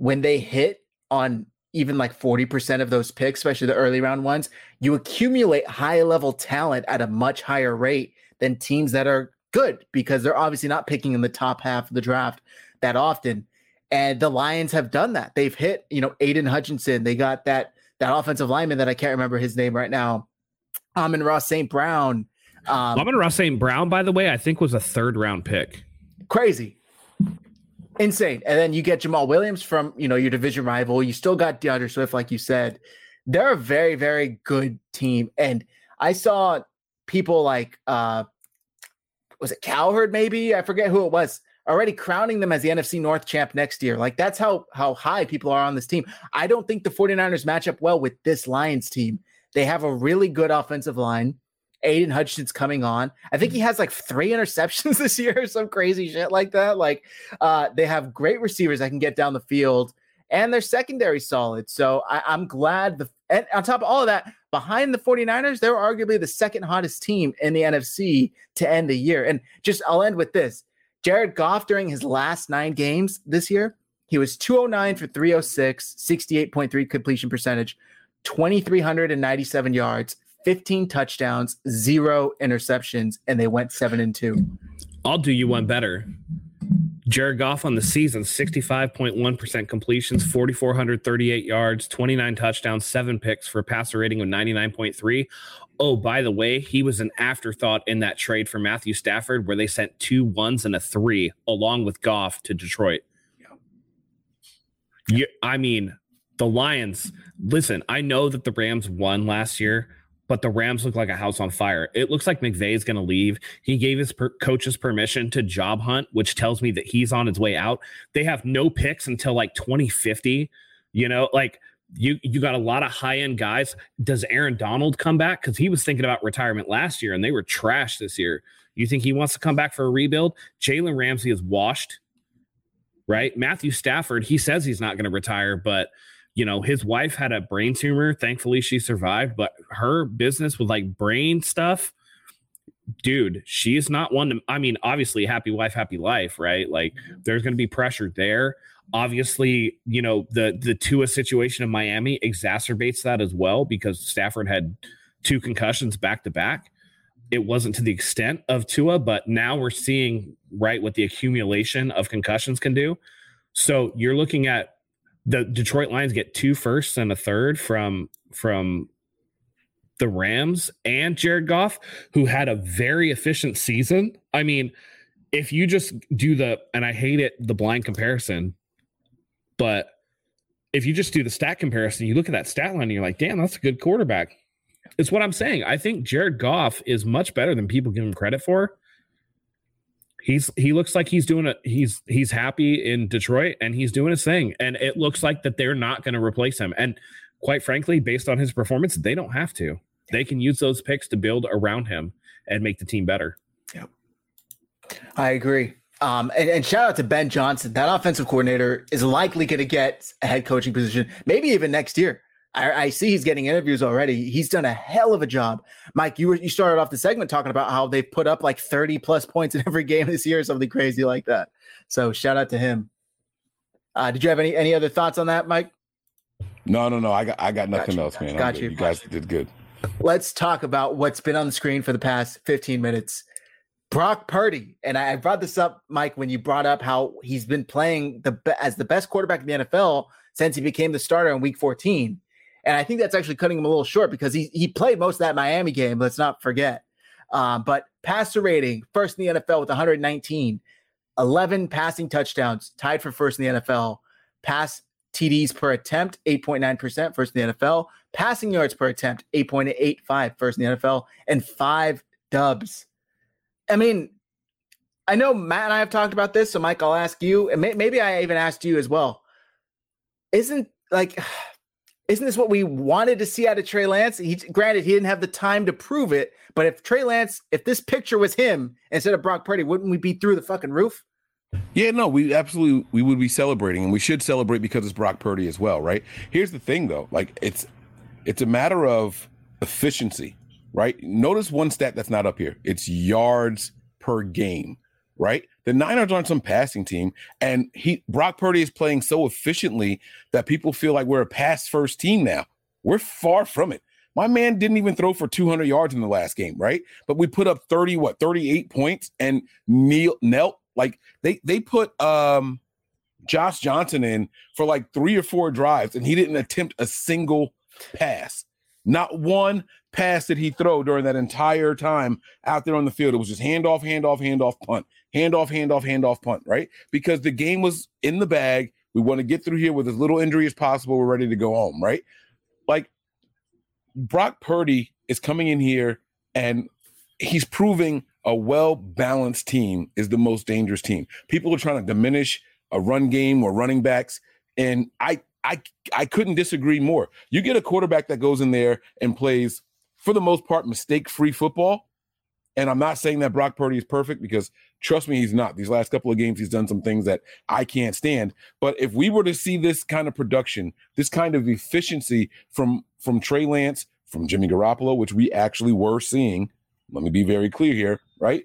when they hit on even like forty percent of those picks, especially the early round ones, you accumulate high level talent at a much higher rate than teams that are good, because they're obviously not picking in the top half of the draft that often. And the Lions have done that. They've hit, you know, Aiden Hutchinson. They got that, that offensive lineman that I can't remember his name right now. Amon-Ra Saint Brown. Um, Amon-Ra Saint Brown, by the way, I think was a third round pick. Crazy. Insane. And then you get Jamal Williams from, you know, your division rival. You still got DeAndre Swift, like you said. They're a very, very good team. And I saw people like, uh, was it Cowherd maybe? I forget who it was. Already crowning them as the N F C North champ next year. Like, that's how, how high people are on this team. I don't think the 49ers match up well with this Lions team. They have a really good offensive line. Aiden Hutchinson's coming on. I think he has like three interceptions this year or some crazy shit like that. Like, uh, they have great receivers that can get down the field, and their secondary solid. So I, I'm glad. The, and on top of all of that, behind the 49ers, they're arguably the second hottest team in the N F C to end the year. And just, I'll end with this. Jared Goff, during his last nine games this year, he was two oh nine for three oh six, sixty-eight point three completion percentage, two thousand three hundred ninety-seven yards, fifteen touchdowns, zero interceptions, and they went seven and two. I'll do you one better. Jared Goff on the season, sixty-five point one percent completions, four thousand four hundred thirty-eight yards, twenty-nine touchdowns, seven picks for a passer rating of ninety-nine point three. Oh, by the way, he was an afterthought in that trade for Matthew Stafford where they sent two ones and a three along with Goff to Detroit. Yeah, I mean, the Lions, listen, I know that the Rams won last year, but the Rams look like a house on fire. It looks like McVay is going to leave. He gave his per- coaches permission to job hunt, which tells me that he's on his way out. They have no picks until like twenty fifty. You know, like you you got a lot of high end guys. Does Aaron Donald come back? Because he was thinking about retirement last year and they were trash this year. You think he wants to come back for a rebuild? Jalen Ramsey is washed, right? Matthew Stafford, he says he's not going to retire, but you know, his wife had a brain tumor. Thankfully, she survived, but her business with like brain stuff, dude, she's not one to, I mean, obviously, happy wife, happy life, right? Like, there's going to be pressure there. Obviously, you know, the, the Tua situation in Miami exacerbates that as well, because Stafford had two concussions back to back. It wasn't to the extent of Tua, but now we're seeing, right, what the accumulation of concussions can do. So you're looking at, the Detroit Lions get two firsts and a third from from the Rams and Jared Goff, who had a very efficient season. I mean, if you just do the, and I hate it, the blind comparison, but if you just do the stat comparison, you look at that stat line and you're like, damn, that's a good quarterback. It's what I'm saying. I think Jared Goff is much better than people give him credit for. He's he looks like he's doing a he's he's happy in Detroit and he's doing his thing, and it looks like that they're not going to replace him. And quite frankly, based on his performance, they don't have to. They can use those picks to build around him and make the team better. Yep, I agree. Um, and, and shout out to Ben Johnson. That offensive coordinator is likely going to get a head coaching position, maybe even next year. I, I see he's getting interviews already. He's done a hell of a job. Mike, you were, you started off the segment talking about how they put up like thirty plus points in every game this year or something crazy like that. So shout out to him. Uh, did you have any, any other thoughts on that, Mike? No, no, no. I got, I got nothing got else, man. Got you. You guys did good. Let's talk about what's been on the screen for the past fifteen minutes. Brock Purdy. And I brought this up, Mike, when you brought up how he's been playing the as the best quarterback in the N F L since he became the starter in week fourteen. And I think that's actually cutting him a little short because he he played most of that Miami game. Let's not forget. Um, but passer rating, first in the N F L with one hundred nineteen, eleven passing touchdowns, tied for first in the N F L. Pass T Ds per attempt, eight point nine percent, first in the N F L. Passing yards per attempt, eight point eight five, first in the N F L. And five dubs. I mean, I know Matt and I have talked about this, so Mike, I'll ask you, and may, maybe I even asked you as well. Isn't like... Isn't this what we wanted to see out of Trey Lance? He, granted, he didn't have the time to prove it, but if Trey Lance, if this picture was him instead of Brock Purdy, wouldn't we be through the fucking roof? Yeah, no, we absolutely, we would be celebrating, and we should celebrate because it's Brock Purdy as well, right? Here's the thing, though. Like, it's it's a matter of efficiency, right? Notice one stat that's not up here. It's yards per game, right? The Niners aren't some passing team, and he Brock Purdy is playing so efficiently that people feel like we're a pass-first team now. We're far from it. My man didn't even throw for two hundred yards in the last game, right? But we put up thirty, what, thirty-eight points and kneel, knelt. Like, they they put um, Josh Johnson in for, like, three or four drives, and he didn't attempt a single pass. Not one pass did he throw during that entire time out there on the field. It was just handoff, handoff, handoff, punt. Handoff, handoff, handoff, punt, right? Because the game was in the bag. We want to get through here with as little injury as possible. We're ready to go home, right? Like, Brock Purdy is coming in here, and he's proving a well-balanced team is the most dangerous team. People are trying to diminish a run game or running backs, and I I I couldn't disagree more. You get a quarterback that goes in there and plays, for the most part, mistake-free football, and I'm not saying that Brock Purdy is perfect because, trust me, he's not. These last couple of games, he's done some things that I can't stand. But if we were to see this kind of production, this kind of efficiency from, from Trey Lance, from Jimmy Garoppolo, which we actually were seeing, let me be very clear here, right?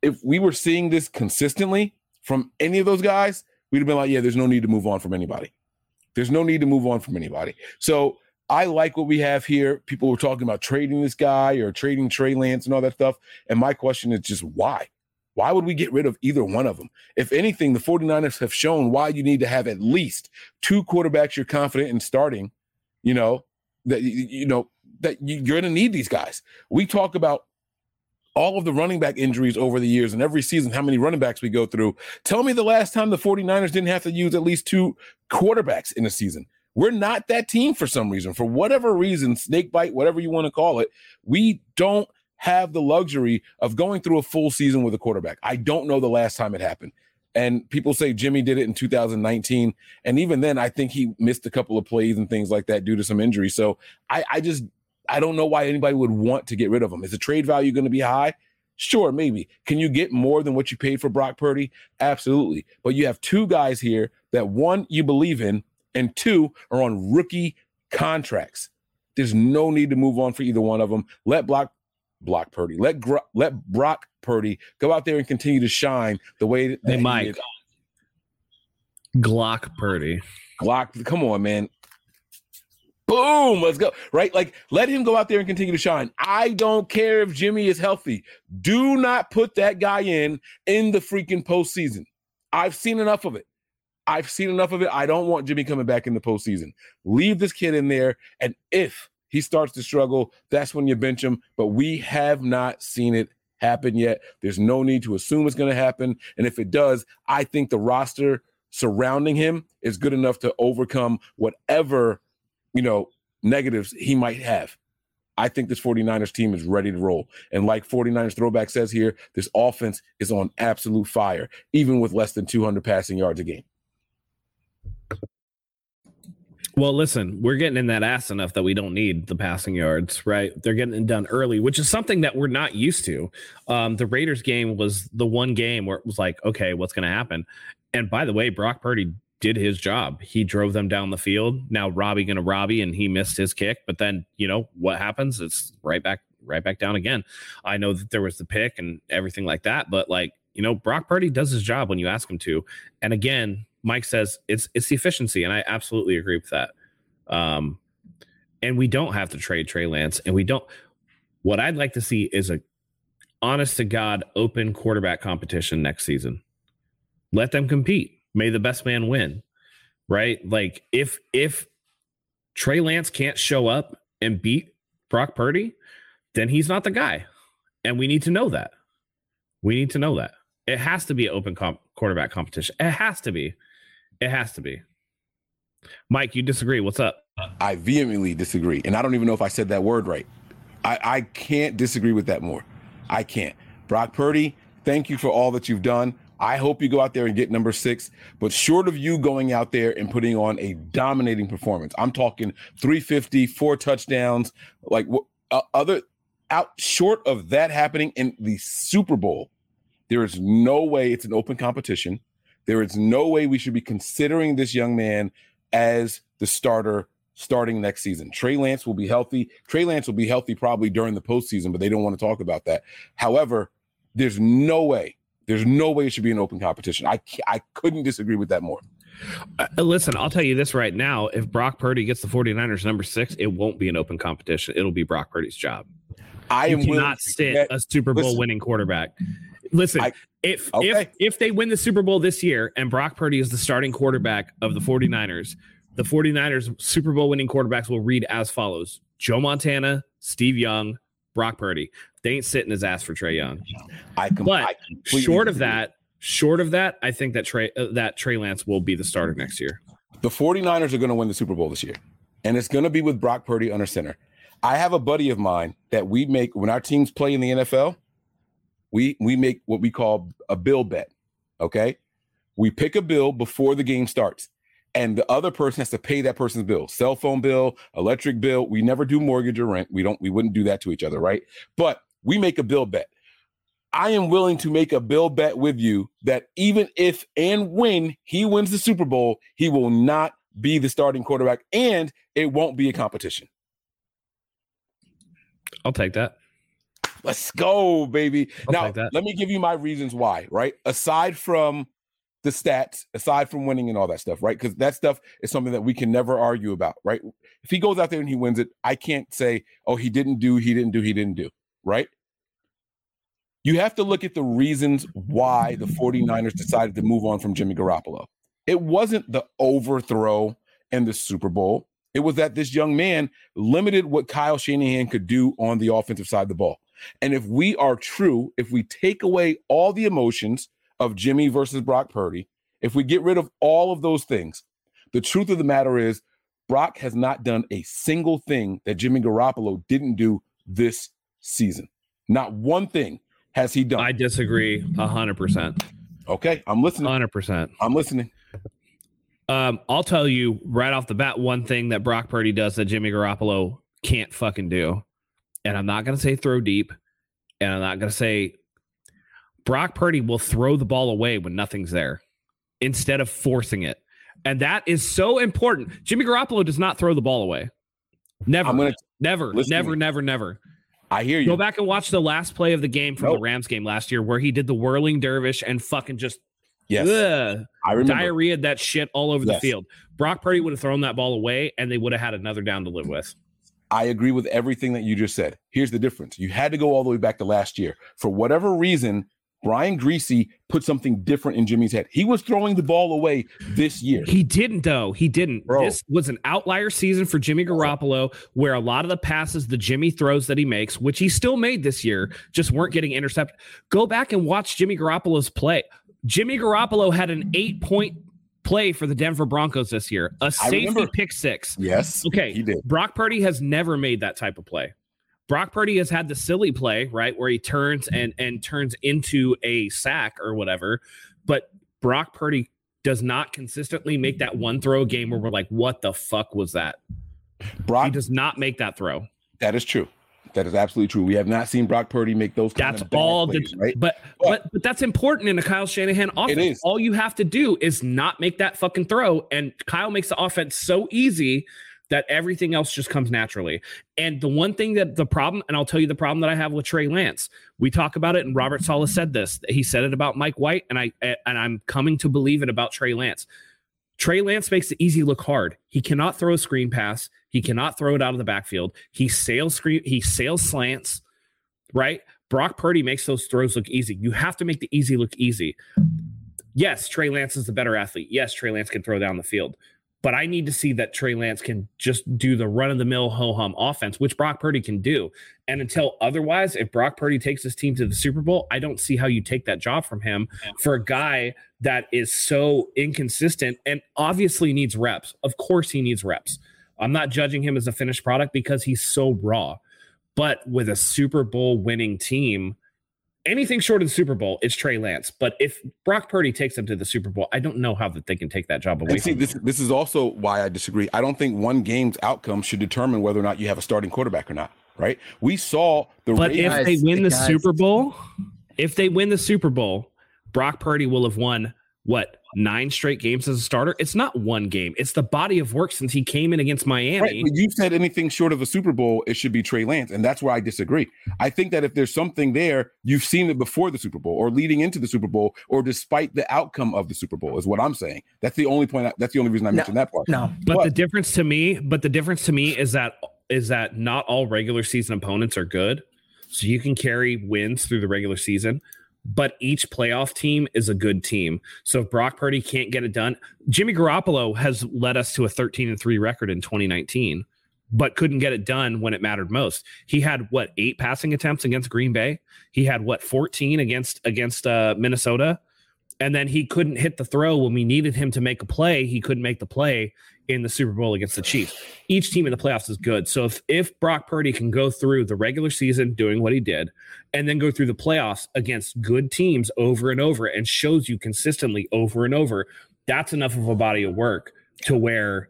If we were seeing this consistently from any of those guys, we'd have been like, yeah, there's no need to move on from anybody. There's no need to move on from anybody. So I like what we have here. People were talking about trading this guy or trading Trey Lance and all that stuff. And my question is just why? Why would we get rid of either one of them? If anything, the 49ers have shown why you need to have at least two quarterbacks you're confident in starting, you know, that, you know, that you're going to need these guys. We talk about all of the running back injuries over the years and every season, how many running backs we go through. Tell me the last time the 49ers didn't have to use at least two quarterbacks in a season. We're not that team for some reason, for whatever reason, snake bite, whatever you want to call it. We don't have the luxury of going through a full season with a quarterback. I don't know the last time it happened. And people say Jimmy did it in two thousand nineteen. And even then, I think he missed a couple of plays and things like that due to some injury. So I, I just, I don't know why anybody would want to get rid of him. Is the trade value going to be high? Sure, maybe. Can you get more than what you paid for Brock Purdy? Absolutely. But you have two guys here that, one, you believe in, and two, are on rookie contracts. There's no need to move on for either one of them. Let Brock Brock Purdy. Let Gro- let Brock Purdy go out there and continue to shine the way that they might. Glock Purdy. Glock, come on, man. Boom, let's go. Right? Like, let him go out there and continue to shine. I don't care if Jimmy is healthy. Do not put that guy in in the freaking postseason. I've seen enough of it. I've seen enough of it. I don't want Jimmy coming back in the postseason. Leave this kid in there, and if he starts to struggle, that's when you bench him. But we have not seen it happen yet. There's no need to assume it's going to happen. And if it does, I think the roster surrounding him is good enough to overcome whatever, you know, negatives he might have. I think this 49ers team is ready to roll. And like 49ers Throwback says here, this offense is on absolute fire, even with less than two hundred passing yards a game. Well, listen, we're getting in that ass enough that we don't need the passing yards, right? They're getting it done early, which is something that we're not used to. Um, the Raiders game was the one game where it was like, okay, what's going to happen? And by the way, Brock Purdy did his job. He drove them down the field. Now Robbie going to Robbie, and he missed his kick. But then, you know, what happens? It's right back, right back down again. I know that there was the pick and everything like that, but like, you know, Brock Purdy does his job when you ask him to. And again, Mike says it's it's the efficiency, and I absolutely agree with that. Um, and we don't have to trade Trey Lance, and we don't. What I'd like to see is a honest to God open quarterback competition next season. Let them compete. May the best man win. Right? Like if if Trey Lance can't show up and beat Brock Purdy, then he's not the guy, and we need to know that. We need to know that it has to be an open comp- quarterback competition. It has to be. It has to be. Mike, you disagree. What's up? I vehemently disagree. And I don't even know if I said that word right. I, I can't disagree with that more. I can't. Brock Purdy, thank you for all that you've done. I hope you go out there and get number six. But short of you going out there and putting on a dominating performance, I'm talking three fifty, four touchdowns, like uh, other out short of that happening in the Super Bowl, there is no way it's an open competition. There is no way we should be considering this young man as the starter starting next season. Trey Lance will be healthy. Trey Lance will be healthy probably during the postseason, but they don't want to talk about that. However, there's no way There's no way it should be an open competition. I I couldn't disagree with that more. Uh, listen, I'll tell you this right now. If Brock Purdy gets the 49ers number six, it won't be an open competition. It'll be Brock Purdy's job. I you am not sit that, a Super Bowl listen, winning quarterback. Listen, I, if, okay. if if they win the Super Bowl this year and Brock Purdy is the starting quarterback of the 49ers, the 49ers Super Bowl winning quarterbacks will read as follows: Joe Montana, Steve Young, Brock Purdy. They ain't sitting his ass for Trey Young. I com- but I short of that, short of that, I think that Trey uh, that Trey Lance will be the starter next year. The 49ers are going to win the Super Bowl this year, and it's going to be with Brock Purdy under center. I have a buddy of mine that we make when our teams play in the N F L. We we make what we call a bill bet. Okay, we pick a bill before the game starts, and the other person has to pay that person's bill, cell phone bill, electric bill. We never do mortgage or rent. We don't. We wouldn't do that to each other, right? But we make a bill bet. I am willing to make a bill bet with you that even if and when he wins the Super Bowl, he will not be the starting quarterback, and it won't be a competition. I'll take that. Let's go, baby. I'll now, let me give you my reasons why, right? Aside from the stats, aside from winning and all that stuff, right? Because that stuff is something that we can never argue about, right? If he goes out there and he wins it, I can't say, oh, he didn't do, he didn't do, he didn't do, right? You have to look at the reasons why the 49ers decided to move on from Jimmy Garoppolo. It wasn't the overthrow and the Super Bowl. It was that this young man limited what Kyle Shanahan could do on the offensive side of the ball. And if we are true, if we take away all the emotions of Jimmy versus Brock Purdy, if we get rid of all of those things, the truth of the matter is Brock has not done a single thing that Jimmy Garoppolo didn't do this season. Not one thing. Has he done? I disagree one hundred percent. Okay, I'm listening. one hundred percent. I'm listening. Um, I'll tell you right off the bat one thing that Brock Purdy does that Jimmy Garoppolo can't fucking do. And I'm not going to say throw deep. And I'm not going to say Brock Purdy will throw the ball away when nothing's there instead of forcing it. And that is so important. Jimmy Garoppolo does not throw the ball away. Never, I'm gonna, never, never, never, never. I hear you. Go back and watch the last play of the game from nope. the Rams game last year where he did the whirling dervish and fucking just yes. ugh, I remember. diarrheaed that shit all over yes. the field. Brock Purdy would have thrown that ball away and they would have had another down to live with. I agree with everything that you just said. Here's the difference. You had to go all the way back to last year. For whatever reason, Brian Griese put something different in Jimmy's head. He was throwing the ball away this year. He didn't, though. He didn't. Bro. This was an outlier season for Jimmy Garoppolo where a lot of the passes that Jimmy throws that he makes, which he still made this year, just weren't getting intercepted. Go back and watch Jimmy Garoppolo's play. Jimmy Garoppolo had an eight-point play for the Denver Broncos this year. A safety pick six. Yes, okay. He did. Brock Purdy has never made that type of play. Brock Purdy has had the silly play, right, where he turns and and turns into a sack or whatever, but Brock Purdy does not consistently make that one throw a game where we're like, what the fuck was that? Brock, he does not make that throw. That is true. That is absolutely true. We have not seen Brock Purdy make those kind that's of all plays, the, right? But, but, but but that's important in a Kyle Shanahan offense. All you have to do is not make that fucking throw, and Kyle makes the offense so easy that everything else just comes naturally. And the one thing that the problem, and I'll tell you the problem that I have with Trey Lance, we talk about it, and Robert Saleh said this. He said it about Mike White, and, I, and I'm coming to believe it about Trey Lance. Trey Lance makes it easy look hard. He cannot throw a screen pass. He cannot throw it out of the backfield. He sails, screen, he sails slants, right? Brock Purdy makes those throws look easy. You have to make the easy look easy. Yes, Trey Lance is the better athlete. Yes, Trey Lance can throw down the field. But I need to see that Trey Lance can just do the run-of-the-mill ho-hum offense, which Brock Purdy can do. And until otherwise, if Brock Purdy takes his team to the Super Bowl, I don't see how you take that job from him for a guy that is so inconsistent and obviously needs reps. Of course he needs reps. I'm not judging him as a finished product because he's so raw. But with a Super Bowl winning team, anything short of the Super Bowl is Trey Lance. But if Brock Purdy takes them to the Super Bowl, I don't know how that they can take that job away. And see, from this, this is also why I disagree. I don't think one game's outcome should determine whether or not you have a starting quarterback or not, right? We saw the But Raiders, if they win the guys. Super Bowl, if they win the Super Bowl, Brock Purdy will have won what, nine straight games as a starter? It's not one game. It's the body of work since he came in against Miami. Right, but you said anything short of a Super Bowl, it should be Trey Lance, and that's where I disagree. I think that if there's something there, you've seen it before the Super Bowl or leading into the Super Bowl or despite the outcome of the Super Bowl is what I'm saying. That's the only point. I, that's the only reason I no, mentioned that part. No, but, but the difference to me, but the difference to me is that is that not all regular season opponents are good, so you can carry wins through the regular season. But each playoff team is a good team. So if Brock Purdy can't get it done, Jimmy Garoppolo has led us to a thirteen and three record in twenty nineteen, but couldn't get it done when it mattered most. He had what, eight passing attempts against Green Bay. He had what, fourteen against against uh, Minnesota, and then he couldn't hit the throw when we needed him to make a play. He couldn't make the play in the Super Bowl against the Chiefs. Each team in the playoffs is good. So if, if Brock Purdy can go through the regular season doing what he did and then go through the playoffs against good teams over and over and shows you consistently over and over, that's enough of a body of work to where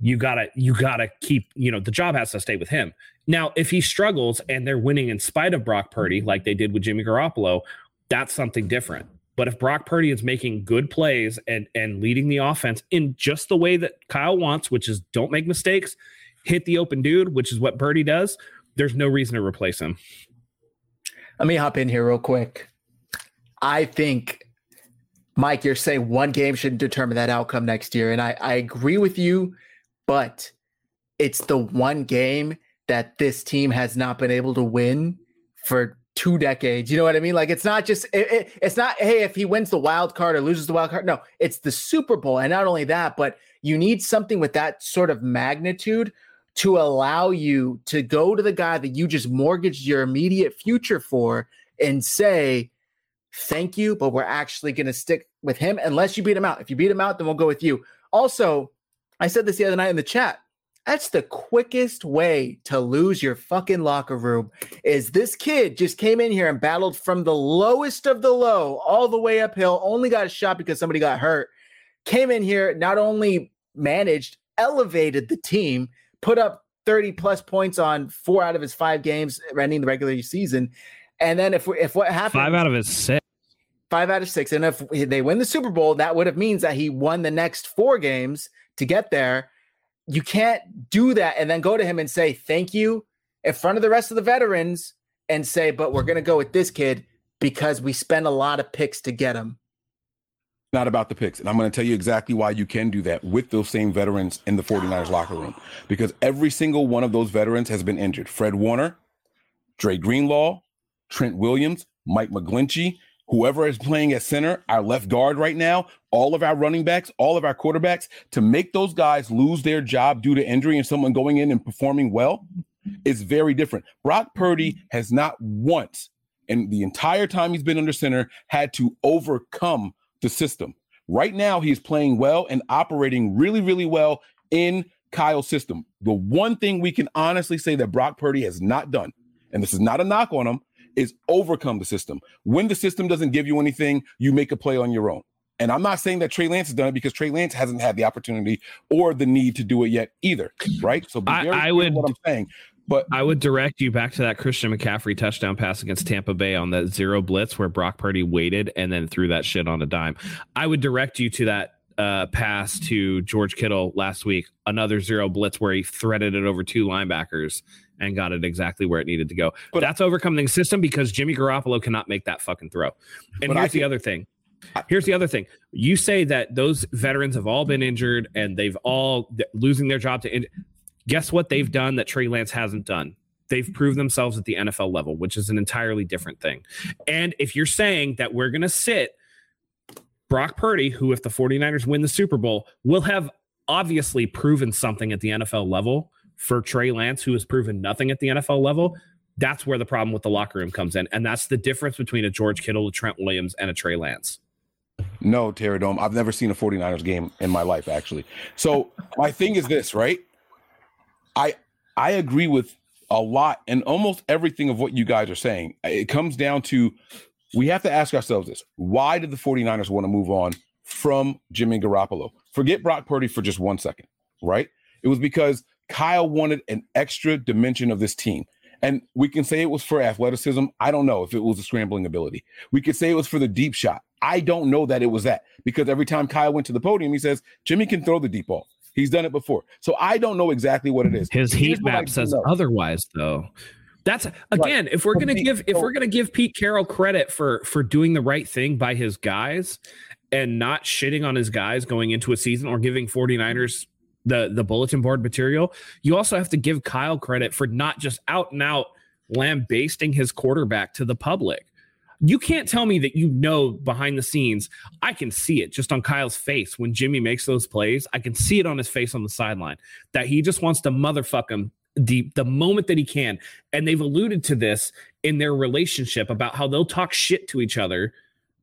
you gotta, you gotta keep, you know, the job has to stay with him. Now, if he struggles and they're winning in spite of Brock Purdy, like they did with Jimmy Garoppolo, that's something different. But if Brock Purdy is making good plays and, and leading the offense in just the way that Kyle wants, which is don't make mistakes, hit the open dude, which is what Purdy does, there's no reason to replace him. Let me hop in here real quick. I think, Mike, you're saying one game should determine that outcome next year. And I, I agree with you, but it's the one game that this team has not been able to win for two decades. You know what I mean? Like, it's not just, it, it, it's not, hey, if he wins the wild card or loses the wild card. No, it's the Super Bowl. And not only that, but you need something with that sort of magnitude to allow you to go to the guy that you just mortgaged your immediate future for and say, thank you, but we're actually going to stick with him unless you beat him out. If you beat him out, then we'll go with you. Also, I said this the other night in the chat. That's the quickest way to lose your fucking locker room is this kid just came in here and battled from the lowest of the low all the way uphill, only got a shot because somebody got hurt, came in here, not only managed, elevated the team, put up thirty plus points on four out of his five games, ending the regular season. And then if if what happened, five out of his six, five out of six. And if they win the Super Bowl, that would have means that he won the next four games to get there. You can't do that and then go to him and say, thank you in front of the rest of the veterans and say, but we're going to go with this kid because we spent a lot of picks to get him. Not about the picks. And I'm going to tell you exactly why you can do that with those same veterans in the 49ers locker room, because every single one of those veterans has been injured. Fred Warner, Dre Greenlaw, Trent Williams, Mike McGlinchey, whoever is playing at center, our left guard right now, all of our running backs, all of our quarterbacks, to make those guys lose their job due to injury and someone going in and performing well is very different. Brock Purdy has not once, and the entire time he's been under center, had to overcome the system. Right now, he's playing well and operating really, really well in Kyle's system. The one thing we can honestly say that Brock Purdy has not done, and this is not a knock on him, is overcome the system. When the system doesn't give you anything, you make a play on your own. And I'm not saying that Trey Lance has done it, because Trey Lance hasn't had the opportunity or the need to do it yet either, right? So be very I, I would, what I'm saying. But I would direct you back to that Christian McCaffrey touchdown pass against Tampa Bay on that zero blitz where Brock Purdy waited and then threw that shit on a dime. I would direct you to that uh, pass to George Kittle last week, another zero blitz where he threaded it over two linebackers and got it exactly where it needed to go. But that's overcoming the system, because Jimmy Garoppolo cannot make that fucking throw. And here's the other thing. Here's the other thing. You say that those veterans have all been injured and they've all th- losing their job to in- guess what they've done that Trey Lance hasn't done? They've proved themselves at the N F L level, which is an entirely different thing. And if you're saying that we're going to sit Brock Purdy, who if the 49ers win the Super Bowl, will have obviously proven something at the N F L level, for Trey Lance, who has proven nothing at the N F L level, that's where the problem with the locker room comes in. And that's the difference between a George Kittle, a Trent Williams, and a Trey Lance. No, Terry Dome, I've never seen a 49ers game in my life, actually. So my thing is this, right? I I agree with a lot and almost everything of what you guys are saying. It comes down to, we have to ask ourselves this. Why did the 49ers want to move on from Jimmy Garoppolo? Forget Brock Purdy for just one second, right? It was because Kyle wanted an extra dimension of this team. And we can say it was for athleticism. I don't know if it was a scrambling ability. We could say it was for the deep shot. I don't know that it was that, because every time Kyle went to the podium, he says, Jimmy can throw the deep ball. He's done it before. So I don't know exactly what it is. His heat map says otherwise, though. That's again, right. if we're going to give if we're going to give Pete Carroll credit for for doing the right thing by his guys and not shitting on his guys going into a season or giving 49ers the, the bulletin board material, you also have to give Kyle credit for not just out and out lambasting his quarterback to the public. You can't tell me that you know behind the scenes. I can see it just on Kyle's face when Jimmy makes those plays. I can see it on his face on the sideline that he just wants to motherfuck him deep the moment that he can. And they've alluded to this in their relationship about how they'll talk shit to each other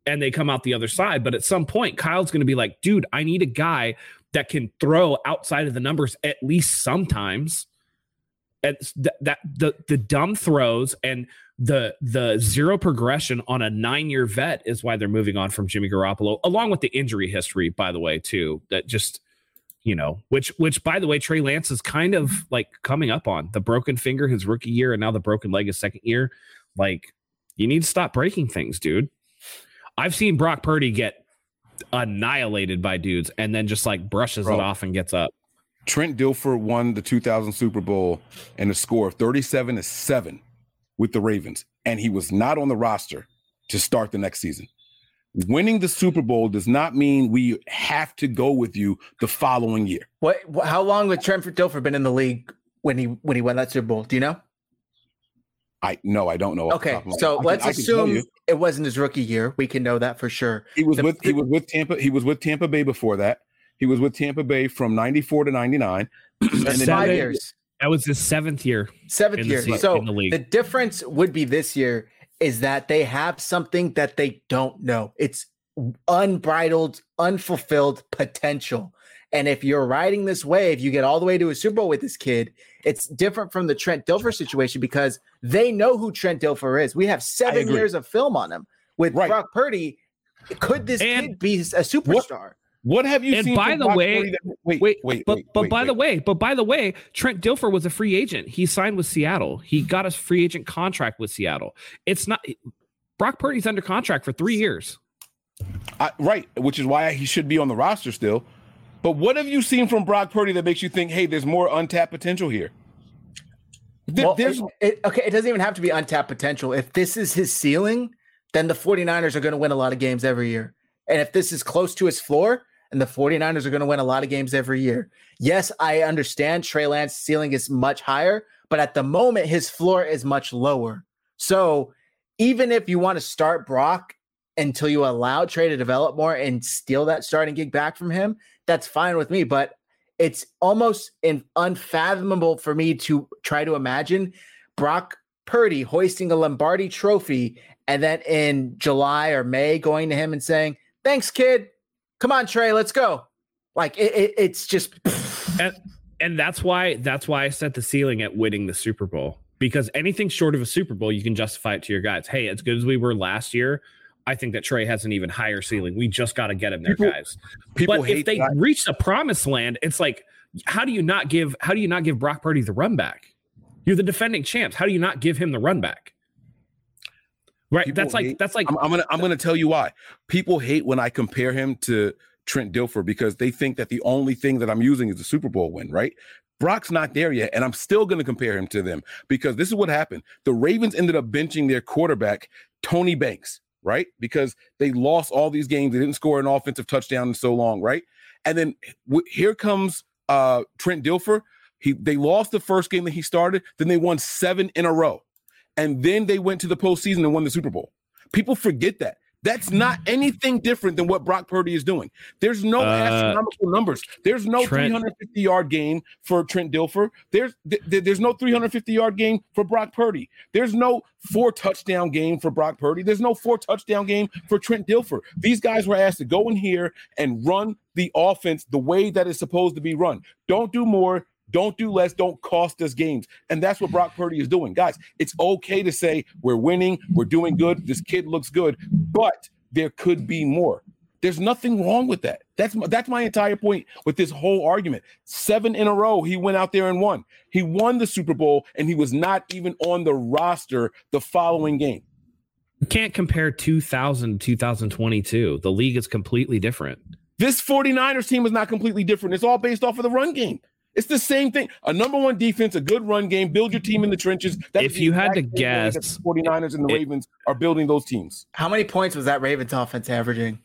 and they come out the other side. But at some point, Kyle's going to be like, dude, I need a guy that can throw outside of the numbers at least sometimes. And that, that the the dumb throws and the the zero progression on a nine-year vet is why they're moving on from Jimmy Garoppolo, along with the injury history, by the way, too. That just, you know, which, which by the way, Trey Lance is kind of like coming up on the broken finger his rookie year and now the broken leg his second year. Like, you need to stop breaking things, dude. I've seen Brock Purdy get annihilated by dudes and then just like brushes Bro. it off and gets up. Trent Dilfer won the two thousand Super Bowl and a score of thirty-seven to seven with the Ravens, and he was not on the roster to start the next season. Winning the Super Bowl does not mean we have to go with you the following year. What? How long had Trent Dilfer been in the league when he when he won that Super Bowl? Do you know? I no, I don't know. Okay, so head. let's I can, assume I it wasn't his rookie year. We can know that for sure. He was the, with he was with Tampa. He was with Tampa Bay before that. He was with Tampa Bay from ninety-four to ninety-nine. That's five then, years. That was his seventh year. Seventh year. The, so in the, league. The difference would be this year is that they have something that they don't know. It's unbridled, unfulfilled potential. And if you're riding this wave, you get all the way to a Super Bowl with this kid. It's different from the Trent Dilfer situation because they know who Trent Dilfer is. We have seven years of film on him. With right. Brock Purdy, could this and kid be a superstar? What? What have you and seen? And by the Brock way, that, wait, wait, wait, but, wait, but wait, by wait. the way, but by the way, Trent Dilfer was a free agent. He signed with Seattle. He got a free agent contract with Seattle. It's not Brock Purdy's under contract for three years. I, right. Which is why he should be on the roster still. But what have you seen from Brock Purdy that makes you think, hey, there's more untapped potential here? There, well, there's it, okay. It doesn't even have to be untapped potential. If this is his ceiling, then the 49ers are going to win a lot of games every year. And if this is close to his floor, and the 49ers are going to win a lot of games every year. Yes, I understand Trey Lance's ceiling is much higher, but at the moment, his floor is much lower. So even if you want to start Brock until you allow Trey to develop more and steal that starting gig back from him, that's fine with me. But it's almost unfathomable for me to try to imagine Brock Purdy hoisting a Lombardi trophy and then in July or May going to him and saying, thanks, kid. Come on, Trey, let's go. Like it, it, it's just, and, and that's why that's why I set the ceiling at winning the Super Bowl, because anything short of a Super Bowl, you can justify it to your guys. Hey, as good as we were last year, I think that Trey has an even higher ceiling. We just got to get him there, people, guys. People but if they that. reach the promised land, it's like, how do you not give how do you not give Brock Purdy the run back? You're the defending champs. How do you not give him the run back? Right, people that's like hate. that's like I'm, I'm gonna I'm gonna tell you why people hate when I compare him to Trent Dilfer, because they think that the only thing that I'm using is the Super Bowl win. Right, Brock's not there yet, and I'm still gonna compare him to them because this is what happened. The Ravens ended up benching their quarterback Tony Banks, right, because they lost all these games. They didn't score an offensive touchdown in so long, right? And then w- here comes uh, Trent Dilfer. He they lost the first game that he started. Then they won seven in a row. And then they went to the postseason and won the Super Bowl. People forget that. That's not anything different than what Brock Purdy is doing. There's no uh, astronomical numbers. There's no three hundred fifty-yard game for Trent Dilfer. There's th- th- there's no three hundred fifty-yard game for Brock Purdy. There's no four-touchdown game for Brock Purdy. There's no four-touchdown game for Trent Dilfer. These guys were asked to go in here and run the offense the way that it's supposed to be run. Don't do more. Don't do less. Don't cost us games. And that's what Brock Purdy is doing. Guys, it's okay to say we're winning, we're doing good, this kid looks good, but there could be more. There's nothing wrong with that. That's my, that's my entire point with this whole argument. Seven in a row, he went out there and won. He won the Super Bowl, and he was not even on the roster the following game. You can't compare two thousand to two thousand twenty-two. The league is completely different. This 49ers team is not completely different. It's all based off of the run game. It's the same thing. A number one defense, a good run game, build your team in the trenches. That's if you had to guess, the 49ers and the it, Ravens are building those teams. How many points was that Ravens offense averaging?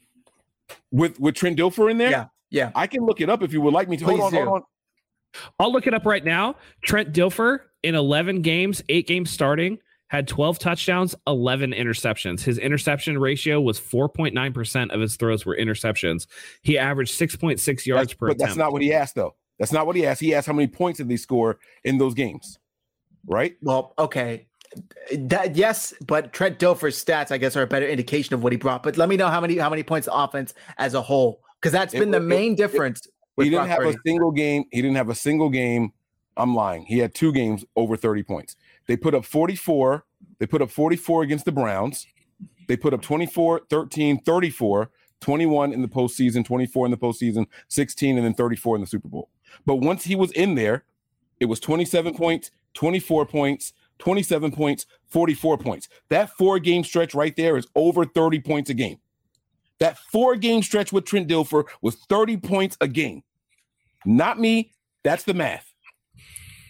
With with Trent Dilfer in there? Yeah, yeah. I can look it up if you would like me to. Please hold on, do. hold on. I'll look it up right now. Trent Dilfer in eleven games, eight games starting, had twelve touchdowns, eleven interceptions. His interception ratio was four point nine percent of his throws were interceptions. He averaged six point six yards that's, per but attempt. But that's not what he asked, though. That's not what he asked. He asked how many points did they score in those games, right? Well, okay. That, yes, but Trent Dilfer's stats, I guess, are a better indication of what he brought. But let me know how many how many points the offense as a whole, because that's been it, the main it, difference. It, with he didn't Brock have Purdy. a single game. He didn't have a single game. I'm lying. He had two games over thirty points. They put up forty-four. They put up forty-four against the Browns. They put up twenty-four, thirteen, thirty-four, twenty-one in the postseason, twenty-four in the postseason, sixteen, and then thirty-four in the Super Bowl. But once he was in there, it was twenty-seven points, twenty-four points, twenty-seven points, forty-four points. That four-game stretch right there is over thirty points a game. That four-game stretch with Trent Dilfer was thirty points a game. Not me. That's the math.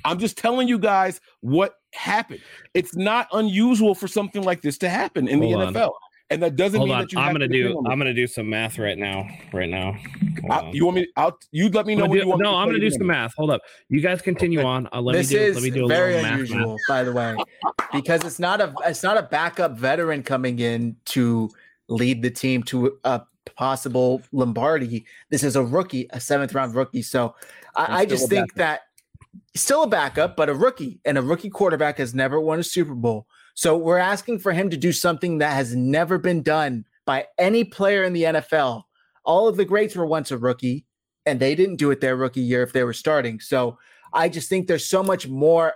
I'm just telling you guys what happened. It's not unusual for something like this to happen in Hold the N F L. On. And that doesn't Hold mean on. that you I'm gonna to do I'm gonna do some math right now. Right now. I, you want me I'll you let me know what you want. No, I'm gonna do some math. Hold up. You guys continue okay. on. I'll let this me do is let me do a very little unusual, math. By the way. Because it's not a it's not a backup veteran coming in to lead the team to a possible Lombardi. This is a rookie, a seventh round rookie. So I, I just think that still a backup, but a rookie, and a rookie quarterback has never won a Super Bowl. So we're asking for him to do something that has never been done by any player in the N F L. All of the greats were once a rookie, and they didn't do it their rookie year if they were starting. So I just think there's so much more,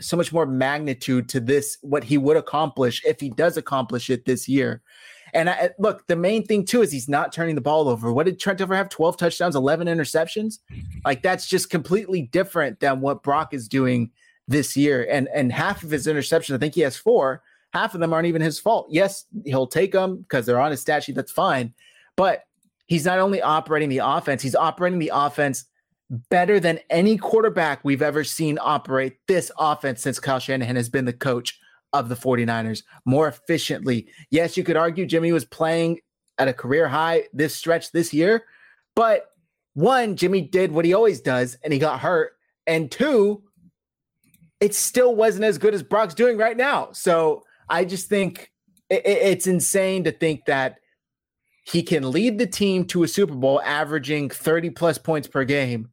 so much more magnitude to this, what he would accomplish if he does accomplish it this year. And I, look, the main thing, too, is he's not turning the ball over. What did Trent Dilfer have? twelve touchdowns, eleven interceptions? Like, that's just completely different than what Brock is doing this year, and and half of his interceptions, I think he has four, half of them aren't even his fault. Yes, he'll take them because they're on his stat sheet, that's fine, but he's not only operating the offense, he's operating the offense better than any quarterback we've ever seen operate this offense since Kyle Shanahan has been the coach of the 49ers, more efficiently. Yes, you could argue Jimmy was playing at a career high this stretch this year, but one, Jimmy did what he always does, and he got hurt, and two, it still wasn't as good as Brock's doing right now. So I just think it, it's insane to think that he can lead the team to a Super Bowl averaging thirty plus points per game,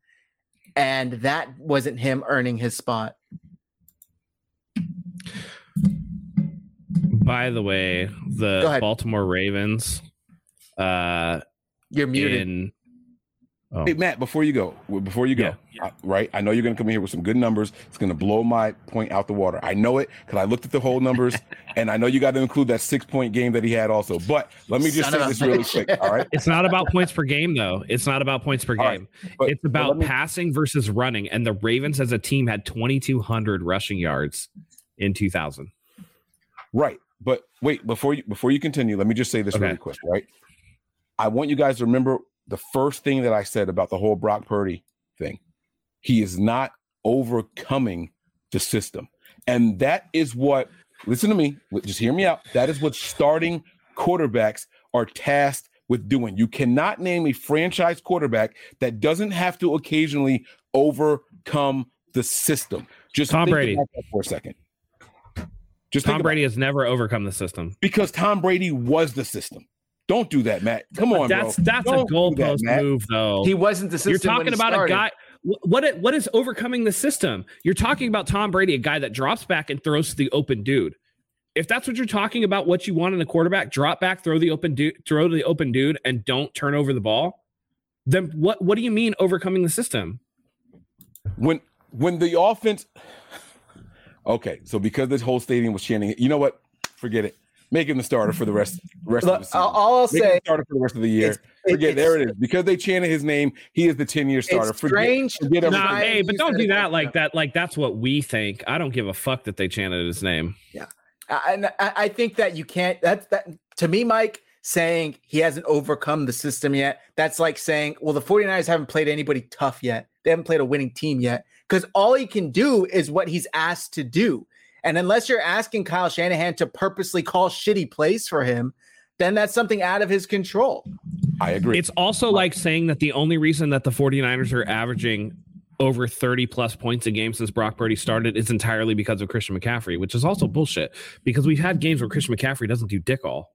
and that wasn't him earning his spot. By the way, the Baltimore Ravens. Uh, You're muted. In- Oh. Hey, Matt, before you go, before you go, yeah, yeah. right? I know you're going to come in here with some good numbers. It's going to blow my point out the water. I know it because I looked at the whole numbers, and I know you got to include that six-point game that he had also. But let me just Son say this bitch. really quick, all right? It's not about points per game, though. It's not about points per all game. Right, but, it's about me... passing versus running, and the Ravens as a team had twenty-two hundred rushing yards in two thousand. Right, but wait, before you before you continue, let me just say this okay. really quick, right? I want you guys to remember the first thing that I said about the whole Brock Purdy thing. He is not overcoming the system. And that is what, listen to me, just hear me out. That is what starting quarterbacks are tasked with doing. You cannot name a franchise quarterback that doesn't have to occasionally overcome the system. Just Tom Brady about that for a second. Just Tom Brady has never overcome the system. Because Tom Brady was the system. Don't do that, Matt. Come on, that's bro. that's Don't a goalpost that, move, though. He wasn't the system. You're talking when he about started. a guy. What what is overcoming the system? You're talking about Tom Brady, a guy that drops back and throws to the open dude. If that's what you're talking about, what you want in a quarterback, drop back, throw the open dude, throw to the open dude, and don't turn over the ball. Then what? What do you mean overcoming the system? When when the offense, okay, so because this whole stadium was chanting, you know what? Forget it. Make him the starter for the rest, rest Look, of the season. All I'll Make say, him the starter for the rest of the year. Forget there it is because they chanted his name. He is the ten-year starter. It's forget, strange. Forget nah, hey, but don't do that like that. Like that's what we think. I don't give a fuck that they chanted his name. Yeah, and I, I think that you can't. That's that to me, Mike. Saying he hasn't overcome the system yet. That's like saying, well, the 49ers haven't played anybody tough yet. They haven't played a winning team yet. Because all he can do is what he's asked to do. And unless you're asking Kyle Shanahan to purposely call shitty plays for him, then that's something out of his control. I agree. It's also like saying that the only reason that the 49ers are averaging over thirty plus points a game since Brock Purdy started is entirely because of Christian McCaffrey, which is also bullshit because we've had games where Christian McCaffrey doesn't do dick all.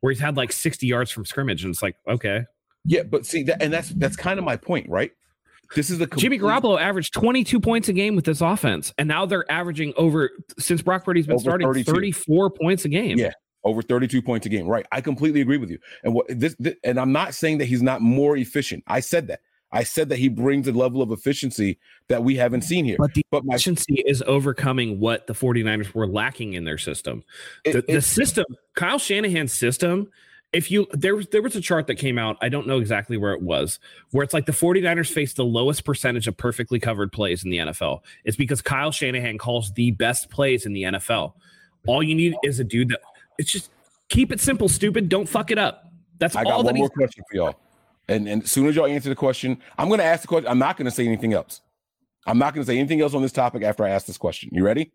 Where he's had like sixty yards from scrimmage, and it's like, okay, yeah, but see, that, and that's that's kind of my point, right? This is the complete- Jimmy Garoppolo averaged twenty-two points a game with this offense, and now they're averaging over since Brock Purdy's been over starting thirty-two thirty-four points a game. Yeah, over thirty-two points a game, right? I completely agree with you, and what this, this, and I'm not saying that he's not more efficient. I said that. I said that he brings a level of efficiency that we haven't seen here. But the but my- efficiency is overcoming what the 49ers were lacking in their system. The, it, the system, Kyle Shanahan's system, if you there was there was a chart that came out, I don't know exactly where it was, where it's like the 49ers faced the lowest percentage of perfectly covered plays in the N F L. It's because Kyle Shanahan calls the best plays in the N F L. All you need is a dude that it's just keep it simple, stupid. Don't fuck it up. That's I got all one that more question for y'all. And, and as soon as y'all answer the question, I'm going to ask the question. I'm not going to say anything else. I'm not going to say anything else on this topic after I ask this question. You ready?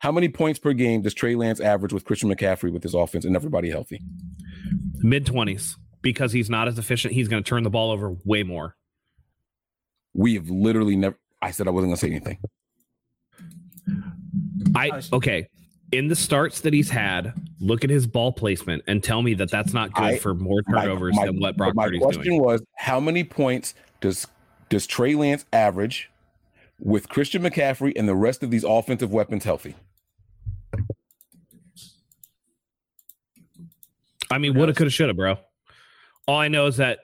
How many points per game does Trey Lance average with Christian McCaffrey with his offense and everybody healthy? mid twenties because he's not as efficient. He's going to turn the ball over way more. We have literally never. I said I wasn't going to say anything. I okay. In the starts that he's had, look at his ball placement and tell me that that's not good I, for more turnovers my, my, than what Brock Purdy's doing. My question was, how many points does does Trey Lance average with Christian McCaffrey and the rest of these offensive weapons healthy? I mean, woulda, coulda, shoulda, bro. All I know is that,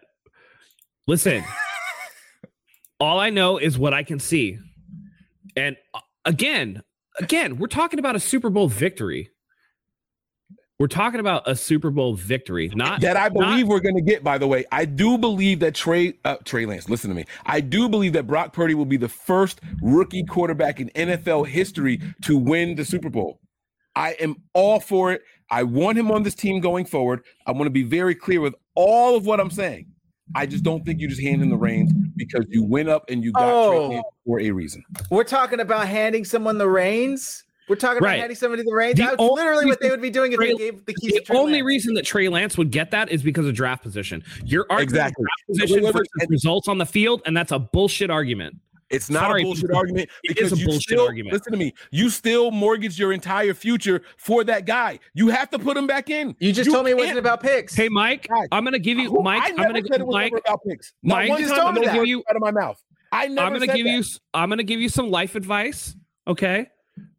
listen, all I know is what I can see. And again... Again, we're talking about a Super Bowl victory. We're talking about a Super Bowl victory, not that I believe not, we're going to get. By the way, I do believe that Trey uh, Trey Lance. Listen to me. I do believe that Brock Purdy will be the first rookie quarterback in N F L history to win the Super Bowl. I am all for it. I want him on this team going forward. I want to be very clear with all of what I'm saying. I just don't think you just hand him the reins because you went up and you got oh. Trey Lance for a reason. We're talking about handing someone the reins. We're talking right. about handing somebody the reins. That's literally what they would be doing if Trey, they gave the keys the to Trey The only Lance. Reason that Trey Lance would get that is because of draft position. You're arguing exactly. draft position wait, wait, wait, versus results on the field, and that's a bullshit argument. It's not Sorry, a bullshit people. argument. It is a bullshit still, argument. Listen to me. You still mortgage your entire future for that guy. You have to put him back in. You just you told me it wasn't about picks. Hey, Mike, God. I'm going to give you, Mike, I I'm going to give you, Mike, about picks. Not Mike, one just time I'm going to give you, out of my mouth. I never I'm gonna said give that. you, I'm going to give you some life advice. Okay.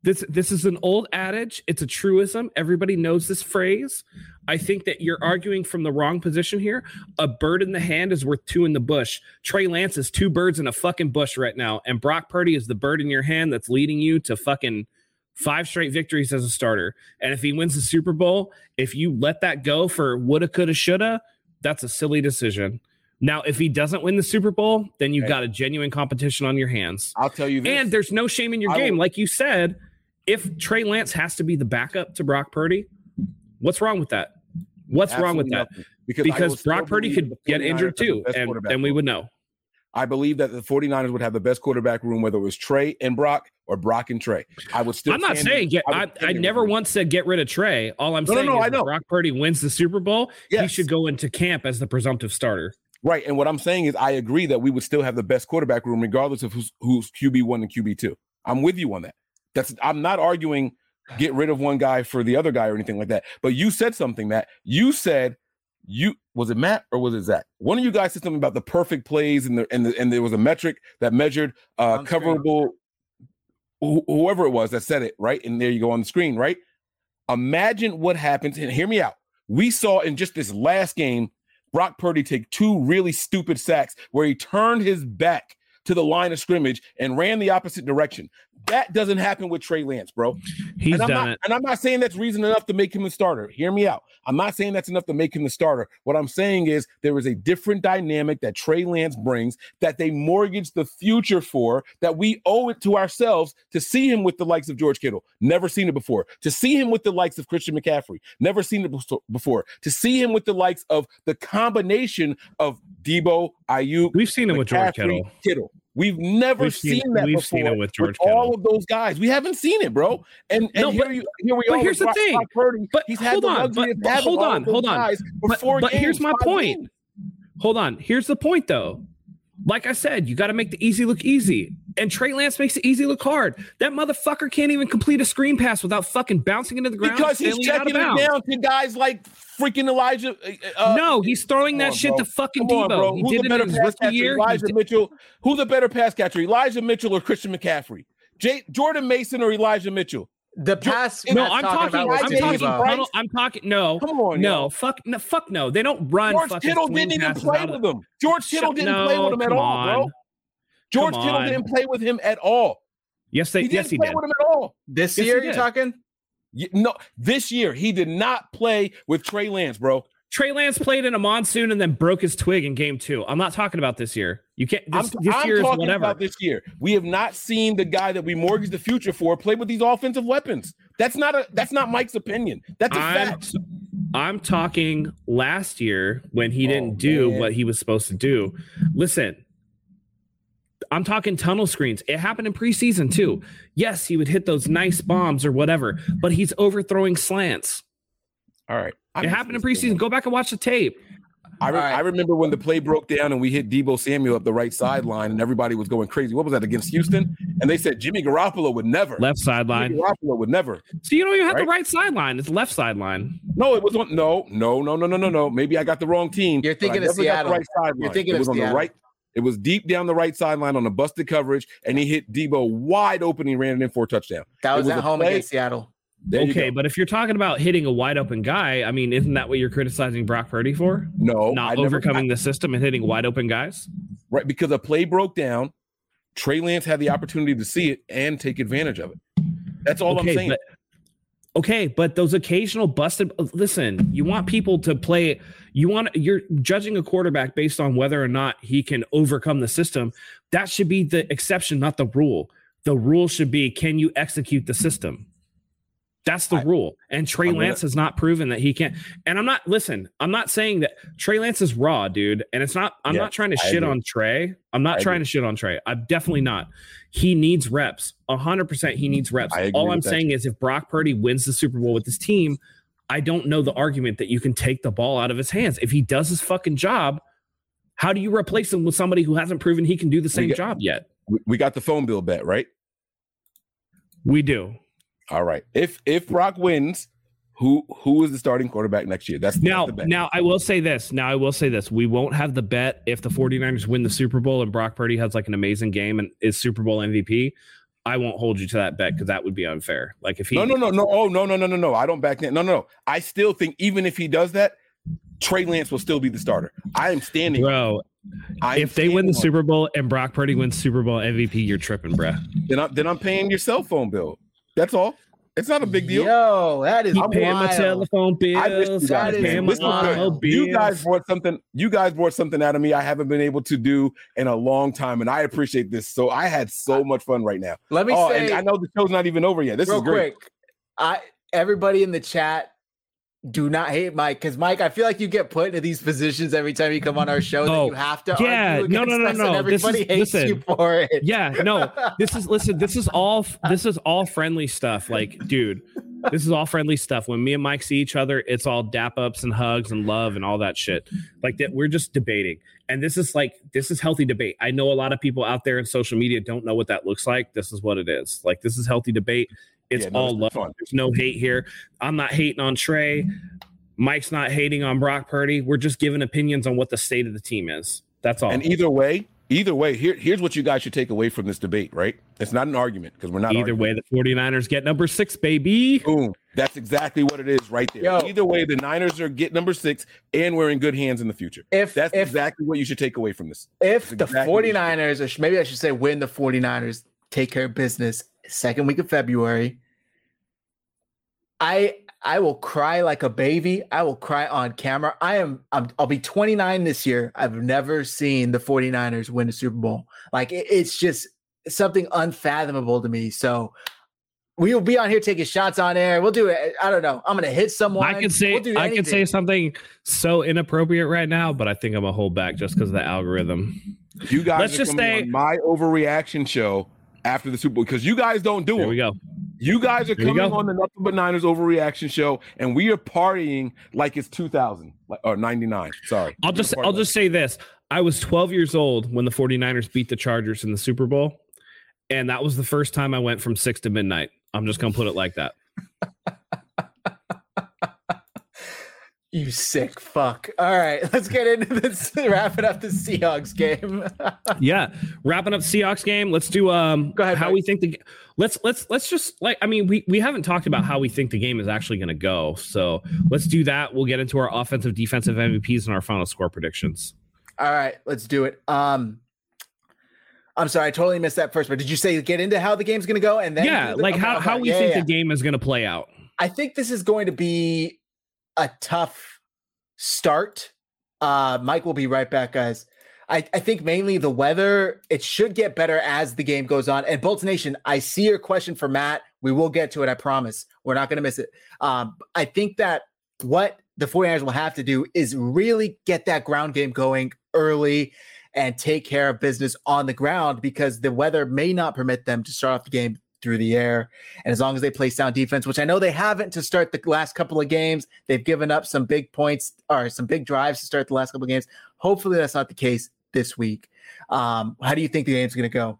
This, this is an old adage. It's a truism. Everybody knows this phrase. I think that you're arguing from the wrong position here. A bird in the hand is worth two in the bush. Trey Lance is two birds in a fucking bush right now. And Brock Purdy is the bird in your hand that's leading you to fucking five straight victories as a starter. And if he wins the Super Bowl, if you let that go for woulda, coulda, shoulda, that's a silly decision. Now, if he doesn't win the Super Bowl, then you've hey. got a genuine competition on your hands. I'll tell you this. And there's no shame in your I game. Will- like you said, if Trey Lance has to be the backup to Brock Purdy, what's wrong with that? What's Absolutely wrong with that? Nothing. Because, because Brock Purdy could get injured too, and then we would know. I believe that the 49ers would have the best quarterback room, whether it was Trey and Brock or Brock and Trey. I would still. I'm not saying get, I, I, I never once said get rid of Trey. All I'm no, saying no, no, is I know. Brock Purdy wins the Super Bowl, yes. he should go into camp as the presumptive starter. Right, and what I'm saying is I agree that we would still have the best quarterback room regardless of who's, who's Q B one and Q B two. I'm with you on that. That's I'm not arguing get rid of one guy for the other guy or anything like that. But you said something, Matt. You said you was it Matt or was it Zach? One of you guys said something about the perfect plays and the and the, and there was a metric that measured uh, coverable wh- whoever it was that said it, right? And there you go on the screen, right? Imagine what happens and hear me out. We saw in just this last game Brock Purdy take two really stupid sacks where he turned his back to the line of scrimmage and ran the opposite direction. That doesn't happen with Trey Lance, bro. He's and I'm done not, it. And I'm not saying that's reason enough to make him the starter. Hear me out. I'm not saying that's enough to make him the starter. What I'm saying is there is a different dynamic that Trey Lance brings that they mortgage the future for, that we owe it to ourselves to see him with the likes of George Kittle. Never seen it before. To see him with the likes of Christian McCaffrey. Never seen it before. To see him with the likes of the combination of Debo, Ayuk. We've seen him with George Kittle. Kittle. We've never we've seen, seen that we've before. We've seen it with George with Kittle. All of those guys. We haven't seen it, bro. And, and no, here, but, you, here we but are. But here's the Brock, thing. Brock Purdy, but he's hold had on. But, but hold on. Hold on. But, but games, here's my point. Games. Hold on. Here's the point, though. Like I said, you got to make the easy look easy. And Trey Lance makes it easy look hard. That motherfucker can't even complete a screen pass without fucking bouncing into the ground. Because he's checking it down to guys like freaking Elijah. Uh, no, he's throwing that on, shit bro. to fucking come Debo. On, he Who's did the it better pass catcher, year? Elijah Mitchell. Who's the better pass catcher, Elijah Mitchell or Christian McCaffrey? J- Jordan Mason or Elijah Mitchell? The pass. No, I'm talking. I'm talking. I'm talking, I'm talking. No. Come on. No. Yo. Fuck. No. Fuck. No. They don't run. George Kittle didn't even play with him. George Kittle didn't no, play with him at all, on. bro. George Kittle didn't play with him at all. Yes, they. He yes, didn't he play did. with him at all. This yes, year, you're talking. You, no, this year he did not play with Trey Lance, bro. Trey Lance played in a monsoon and then broke his twig in game two. I'm not talking about this year. You can't. This, I'm, this I'm year talking is whatever. About this year. We have not seen the guy that we mortgage the future for play with these offensive weapons. That's not a. That's not Mike's opinion. That's a I'm, fact. I'm talking last year when he didn't oh, do man. what he was supposed to do. Listen. I'm talking tunnel screens. It happened in preseason too. Yes, he would hit those nice bombs or whatever, but he's overthrowing slants. All right. It happened in preseason. Go back and watch the tape. I, re- right. I remember when the play broke down and we hit Debo Samuel up the right sideline and everybody was going crazy. What was that against Houston? And they said Jimmy Garoppolo would never. Left sideline. Jimmy Garoppolo would never. So you don't even have right? the right sideline. It's left sideline. No, it was on. No, no, no, no, no, no, no. Maybe I got the wrong team. You're thinking of Seattle. Right You're thinking it was of on Seattle. The right. It was deep down the right sideline on a busted coverage, and he hit Debo wide open. He ran it in for a touchdown. That was, was at home play. against Seattle. There okay, but if you're talking about hitting a wide open guy, I mean, isn't that what you're criticizing Brock Purdy for? No. Not I overcoming never, I, the system and hitting wide open guys? Right, because a play broke down. Trey Lance had the opportunity to see it and take advantage of it. That's all okay, I'm saying. But, okay, but those occasional busted – listen, you want people to play – You want you're judging a quarterback based on whether or not he can overcome the system. That should be the exception, not the rule. The rule should be, can you execute the system? That's the I, rule. And Trey I'm Lance gonna... has not proven that he can. And I'm not listen. I'm not saying that Trey Lance is raw, dude. And it's not. I'm yeah, not trying to I shit agree. on Trey. I'm not I trying agree. to shit on Trey. I'm definitely not. He needs reps. A hundred percent. He needs reps. All I'm saying that. is, if Brock Purdy wins the Super Bowl with this team, I don't know the argument that you can take the ball out of his hands. If he does his fucking job, how do you replace him with somebody who hasn't proven he can do the same got, job yet? We got the phone bill bet, right? We do. All right. If if Brock wins, who who is the starting quarterback next year? That's now, the bet. Now, I will say this. Now, I will say this. We won't have the bet if the 49ers win the Super Bowl and Brock Purdy has like an amazing game and is Super Bowl M V P. I won't hold you to that bet because that would be unfair. Like if he no no no no oh no no no no no I don't back that no no no I still think even if he does that, Trey Lance will still be the starter. I am standing, bro. I if they win the Super Bowl and Brock Purdy wins Super Bowl M V P, you're tripping, bro. Then I'm then I'm paying your cell phone bill. That's all. It's not a big deal. Yo, that is. I'm paying my telephone bills. I missed you guys. Listen, you guys brought something. You guys brought something out of me I haven't been able to do in a long time, and I appreciate this. So I had so much fun right now. Let me oh, say, and I know the show's not even over yet. This real is great. Quick, I everybody in the chat, do not hate Mike because Mike, I feel like you get put into these positions every time you come on our show oh, that you have to. Yeah, argue no, no, no, no. Everybody is, hates listen, you for it. Yeah, no. This is listen. This is all. This is all friendly stuff. Like, dude, this is all friendly stuff. When me and Mike see each other, it's all dap ups and hugs and love and all that shit. Like that, we're just debating, and this is like this is healthy debate. I know a lot of people out there in social media don't know what that looks like. This is what it is. Like this is healthy debate. It's yeah, no, all love. Fun. There's no hate here. I'm not hating on Trey. Mike's not hating on Brock Purdy. We're just giving opinions on what the state of the team is. That's all. And either way, Either way, here, here's what you guys should take away from this debate, right? It's not an argument because we're not Either arguing. way, the 49ers get number six, baby. Boom. That's exactly what it is right there. Yo. Either way, the Niners are get number six, and we're in good hands in the future. If That's if, exactly what you should take away from this. If exactly the 49ers, or maybe I should say when the 49ers take care of business, second week of February, I I will cry like a baby. I will cry on camera. I am, I'm, I'll be twenty-nine this year. I've never seen the 49ers win the Super Bowl. Like it, it's just something unfathomable to me. So we will be on here taking shots on air. We'll do it. I don't know. I'm going to hit someone. I can say, we'll do I can say something so inappropriate right now, but I think I'm going to hold back just because of the algorithm. You guys Let's are just say, on my overreaction show after the Super Bowl, because you guys don't do it. There we go. You guys are coming on the Nothing But Niners Overreaction Show, and we are partying like it's two thousand or ninety-nine. Sorry. I'll just I'll like just say this. I was twelve years old when the 49ers beat the Chargers in the Super Bowl, and that was the first time I went from six to midnight. I'm just going to put it like that. You sick fuck. All right, let's get into this. Wrapping up the Seahawks game. yeah, wrapping up Seahawks game. Let's do um Go ahead, how Mike. we think the let's let's let's just like I mean we we haven't talked about how we think the game is actually going to go. So let's do that. We'll get into our offensive, defensive M V Ps and our final score predictions. All right, let's do it. Um, I'm sorry, I totally missed that first. But did you say get into how the game's going to go and then yeah, the, like okay, how okay. how we yeah, think yeah. the game is going to play out? I think this is going to be a tough start. Uh, Mike will be right back, guys. I, I think mainly the weather, it should get better as the game goes on. And Bolts Nation, I see your question for Matt. We will get to it, I promise. We're not going to miss it. Um, I think that what the 49ers will have to do is really get that ground game going early and take care of business on the ground, because the weather may not permit them to start off the game through the air. And as long as they play sound defense, which I know they haven't to start the last couple of games, they've given up some big points or some big drives to start the last couple of games. Hopefully that's not the case this week. Um, how do you think the game's going to go?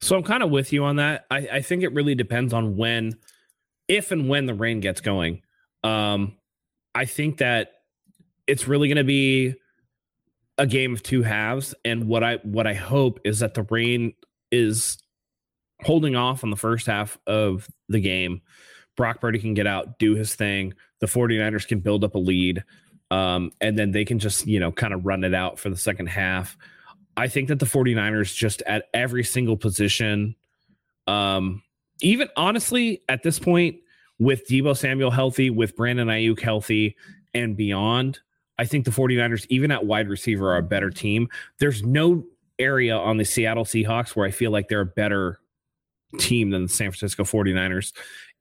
So I'm kind of with you on that. I, I think it really depends on when, if and when the rain gets going. Um, I think that it's really going to be a game of two halves. And what I, what I hope is that the rain is holding off on the first half of the game. Brock Purdy can get out, do his thing. The 49ers can build up a lead, um, and then they can just, you know, kind of run it out for the second half. I think that the 49ers just at every single position, um, even honestly at this point with Deebo Samuel healthy, with Brandon Ayuk healthy and beyond, I think the 49ers, even at wide receiver, are a better team. There's no area on the Seattle Seahawks where I feel like they're a better team than the San Francisco 49ers.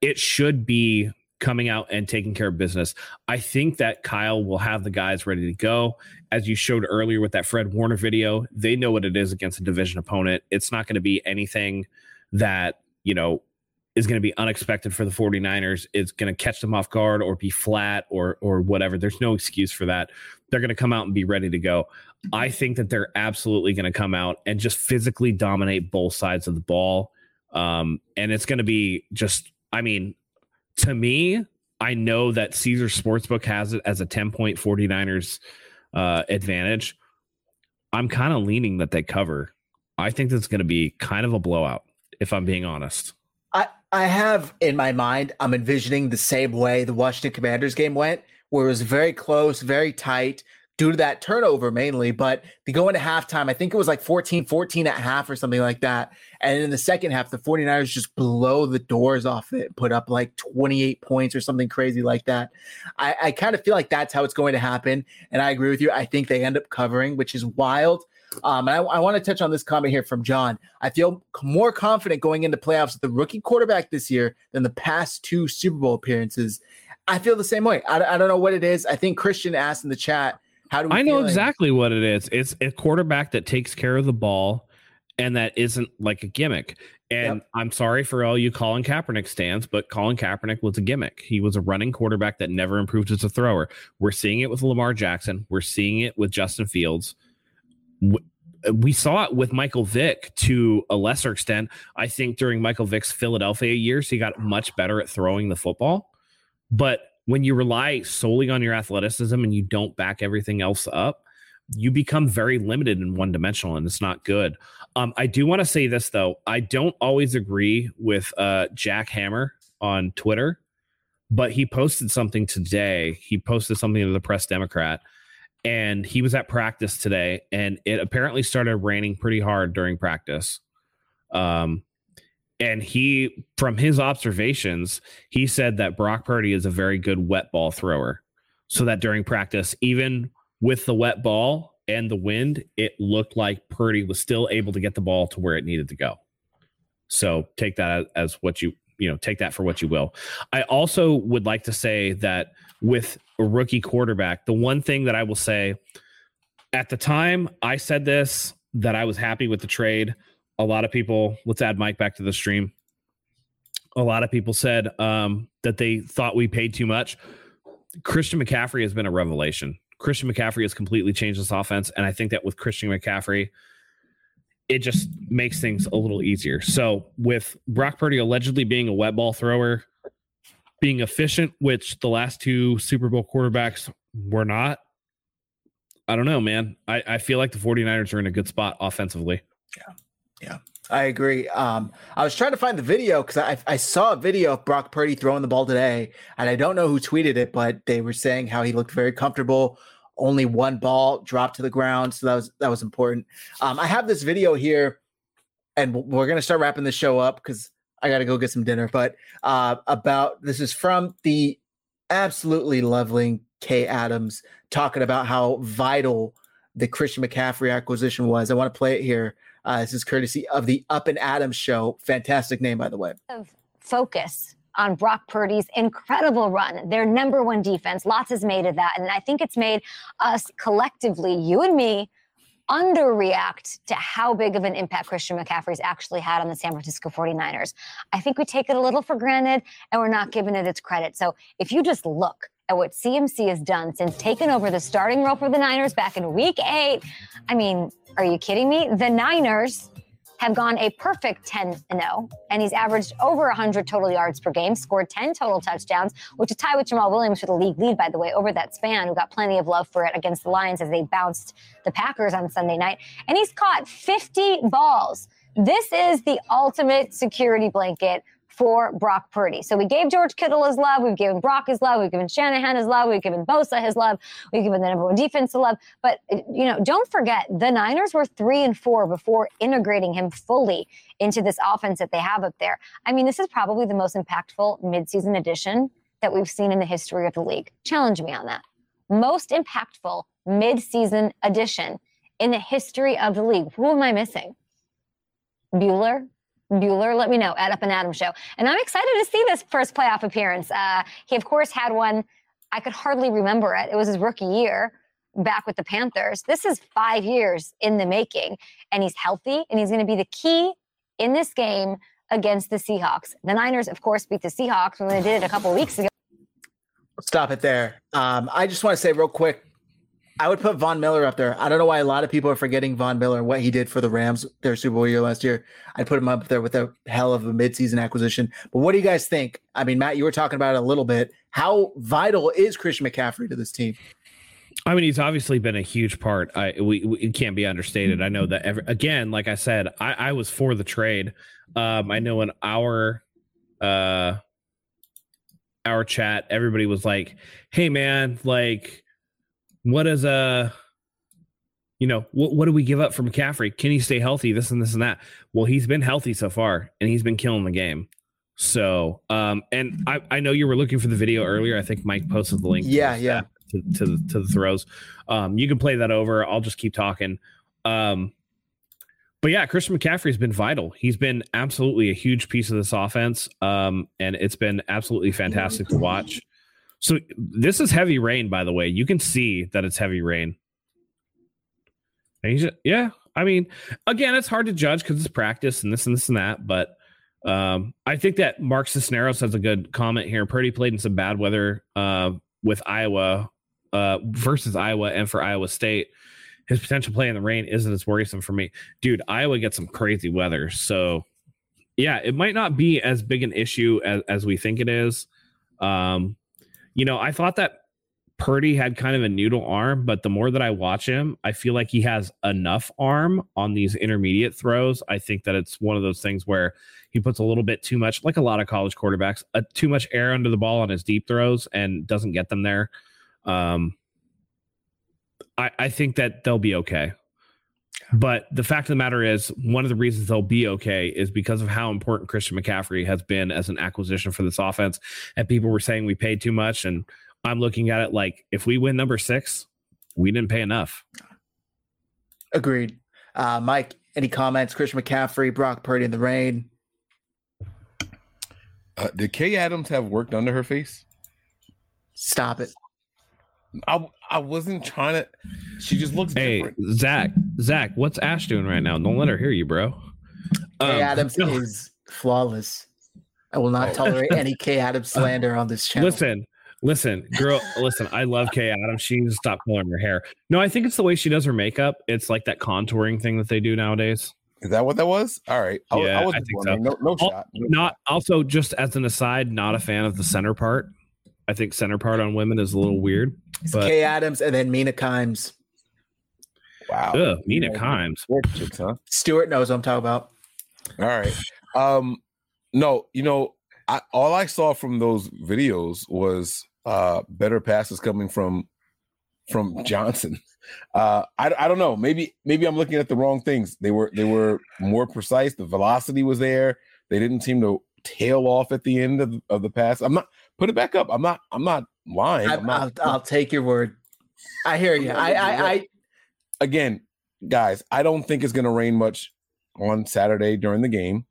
It should be coming out and taking care of business. I think that Kyle will have the guys ready to go. As you showed earlier with that Fred Warner video, they know what it is against a division opponent. It's not going to be anything that, you know, is going to be unexpected for the 49ers. It's going to catch them off guard or be flat or or whatever. There's no excuse for that. They're going to come out and be ready to go. I think that they're absolutely going to come out and just physically dominate both sides of the ball. Um, and it's going to be just, I mean, to me, I know that Caesars Sportsbook has it as a ten point 49ers uh, advantage. I'm kind of leaning that they cover. I think that's going to be kind of a blowout, if I'm being honest. I, I have in my mind, I'm envisioning the same way the Washington Commanders game went, where it was very close, very tight, due to that turnover mainly, but they go into halftime. I think it was like fourteen fourteen at half or something like that. And in the second half, the 49ers just blow the doors off it, put up like twenty-eight points or something crazy like that. I, I kind of feel like that's how it's going to happen. And I agree with you. I think they end up covering, which is wild. Um, and I, I want to touch on this comment here from John. I feel more confident going into playoffs with the rookie quarterback this year than the past two Super Bowl appearances. I feel the same way. I, I don't know what it is. I think Christian asked in the chat, how do we I know feeling? exactly what it is. It's a quarterback that takes care of the ball and that isn't like a gimmick. And yep. I'm sorry for all you Colin Kaepernick stans, but Colin Kaepernick was a gimmick. He was a running quarterback that never improved as a thrower. We're seeing it with Lamar Jackson. We're seeing it with Justin Fields. We saw it with Michael Vick to a lesser extent. I think during Michael Vick's Philadelphia years, he got much better at throwing the football. But when you rely solely on your athleticism and you don't back everything else up, you become very limited and one dimensional, and it's not good. Um, I do want to say this, though. I don't always agree with uh, Jack Hammer on Twitter, but he posted something today. He posted something to the Press Democrat, and he was at practice today, and it apparently started raining pretty hard during practice. Um, and he, from his observations, he said that Brock Purdy is a very good wet ball thrower, so that during practice, even with the wet ball and the wind, it looked like Purdy was still able to get the ball to where it needed to go. So take that as what you, you know, take that for what you will. I also would like to say that with a rookie quarterback, the one thing that I will say, at the time I said this, that I was happy with the trade. A lot of people, let's add Mike back to the stream. A lot of people said um, that they thought we paid too much. Christian McCaffrey has been a revelation. Christian McCaffrey has completely changed this offense. And I think that with Christian McCaffrey, it just makes things a little easier. So with Brock Purdy allegedly being a wet ball thrower, being efficient, which the last two Super Bowl quarterbacks were not, I don't know, man. I, I feel like the 49ers are in a good spot offensively. Yeah. Yeah, I agree. Um, I was trying to find the video because I, I saw a video of Brock Purdy throwing the ball today, and I don't know who tweeted it, but they were saying how he looked very comfortable. Only one ball dropped to the ground, so that was that was important. Um, I have this video here, and we're gonna start wrapping the show up because I gotta go get some dinner. But uh, about this is from the absolutely lovely Kay Adams talking about how vital the Christian McCaffrey acquisition was. I want to play it here. Uh, this is courtesy of the Up and Adams show. Fantastic name, by the way. Focus on Brock Purdy's incredible run, their number one defense. Lots is made of that. And I think it's made us collectively, you and me, underreact to how big of an impact Christian McCaffrey's actually had on the San Francisco 49ers. I think we take it a little for granted, and we're not giving it its credit. So if you just look at what C M C has done since taking over the starting role for the Niners back in week eight, I mean, are you kidding me? The Niners have gone a perfect ten and oh, and he's averaged over one hundred total yards per game, scored ten total touchdowns, which is tied with Jamal Williams for the league lead, by the way, over that span, who got plenty of love for it against the Lions as they bounced the Packers on Sunday night. And he's caught fifty balls. This is the ultimate security blanket for Brock Purdy. So we gave George Kittle his love. We've given Brock his love. We've given Shanahan his love. We've given Bosa his love. We've given the number one defense his love. But, you know, don't forget, the Niners were three and four before integrating him fully into this offense that they have up there. I mean, this is probably the most impactful midseason addition that we've seen in the history of the league. Challenge me on that. Most impactful midseason addition in the history of the league. Who am I missing? Bueller? Bueller, let me know, at Up and Adam Show. And I'm excited to see this first playoff appearance. Uh, he, of course, had one. I could hardly remember it. It was his rookie year back with the Panthers. This is five years in the making, and he's healthy, and he's going to be the key in this game against the Seahawks. The Niners, of course, beat the Seahawks when they did it a couple of weeks ago. Stop it there. Um, I just want to say real quick, I would put Von Miller up there. I don't know why a lot of people are forgetting Von Miller and what he did for the Rams, their Super Bowl year last year. I'd put him up there with a hell of a midseason acquisition. But what do you guys think? I mean, Matt, you were talking about it a little bit. How vital is Christian McCaffrey to this team? I mean, he's obviously been a huge part. I, we, we, it can't be understated. I know that, every, again, like I said, I, I was for the trade. Um, I know in our, uh, our chat, everybody was like, hey, man, like, What is a, you know, what, what do we give up for McCaffrey? Can he stay healthy? This and this and that. Well, he's been healthy so far, and he's been killing the game. So, um, and I, I know you were looking for the video earlier. I think Mike posted the link. Yeah, to yeah. To, to, the, to the throws. Um, you can play that over. I'll just keep talking. Um, but yeah, Christian McCaffrey has been vital. He's been absolutely a huge piece of this offense, um, and it's been absolutely fantastic to watch. So this is heavy rain, by the way. You can see that it's heavy rain. And he's just, yeah, I mean, again, it's hard to judge because it's practice and this and this and that. But um, I think that Mark Cisneros has a good comment here. Purdy played in some bad weather uh, with Iowa uh, versus Iowa and for Iowa State. His potential play in the rain isn't as worrisome for me. Dude, Iowa gets some crazy weather. So, yeah, it might not be as big an issue as, as we think it is. Um You know, I thought that Purdy had kind of a noodle arm, but the more that I watch him, I feel like he has enough arm on these intermediate throws. I think that it's one of those things where he puts a little bit too much, like a lot of college quarterbacks, uh, too much air under the ball on his deep throws and doesn't get them there. Um, I, I think that they'll be okay. But the fact of the matter is, one of the reasons they'll be okay is because of how important Christian McCaffrey has been as an acquisition for this offense. And people were saying we paid too much, and I'm looking at it like, if we win number six, we didn't pay enough. Agreed. Uh, Mike, any comments? Christian McCaffrey, Brock Purdy in the rain. Uh, did Kay Adams have worked under her face? Stop it. I I wasn't trying to. She just looks hey, different. Hey, Zach, Zach, what's Ash doing right now? Don't let her hear you, bro. Um, Kay Adams no. is flawless. I will not oh. tolerate any Kay Adams slander on this channel. Listen. Listen, girl, listen, I love Kay Adams. She needs to stop coloring her hair. No, I think it's the way she does her makeup. It's like that contouring thing that they do nowadays. Is that what that was? All right. I, yeah, I, was I think so. No, no shot. No not, shot. Also, just as an aside, not a fan of the center part. I think center part on women is a little weird. It's but... Kay Adams and then Mina Kimes. Wow. Ugh, Mina yeah, Kimes. Chicks, huh? Stuart knows what I'm talking about. All right. Um, no, you know, I, all I saw from those videos was uh, better passes coming from from Johnson. Uh, I, I don't know. Maybe maybe I'm looking at the wrong things. They were they were more precise. The velocity was there. They didn't seem to tail off at the end of, of the pass. I'm not put it back up. I'm not I'm not lying. I'm not, I'll, I'll take your word. I hear you. I, I, I again, guys. I don't think it's going to rain much on Saturday during the game.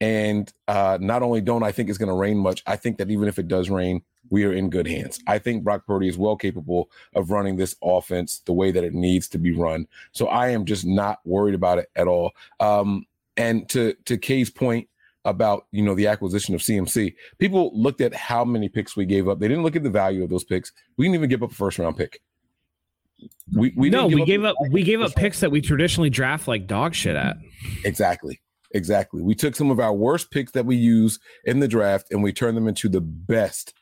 And uh, not only don't I think it's going to rain much, I think that even if it does rain, we are in good hands. I think Brock Purdy is well capable of running this offense the way that it needs to be run. So I am just not worried about it at all. Um, and to to Kay's point about, you know, the acquisition of C M C, people looked at how many picks we gave up. They didn't look at the value of those picks. We didn't even give up a first round pick. We we no, we gave up we gave up picks that we traditionally draft like dog shit at. Exactly. Exactly. We took some of our worst picks that we use in the draft and we turned them into the best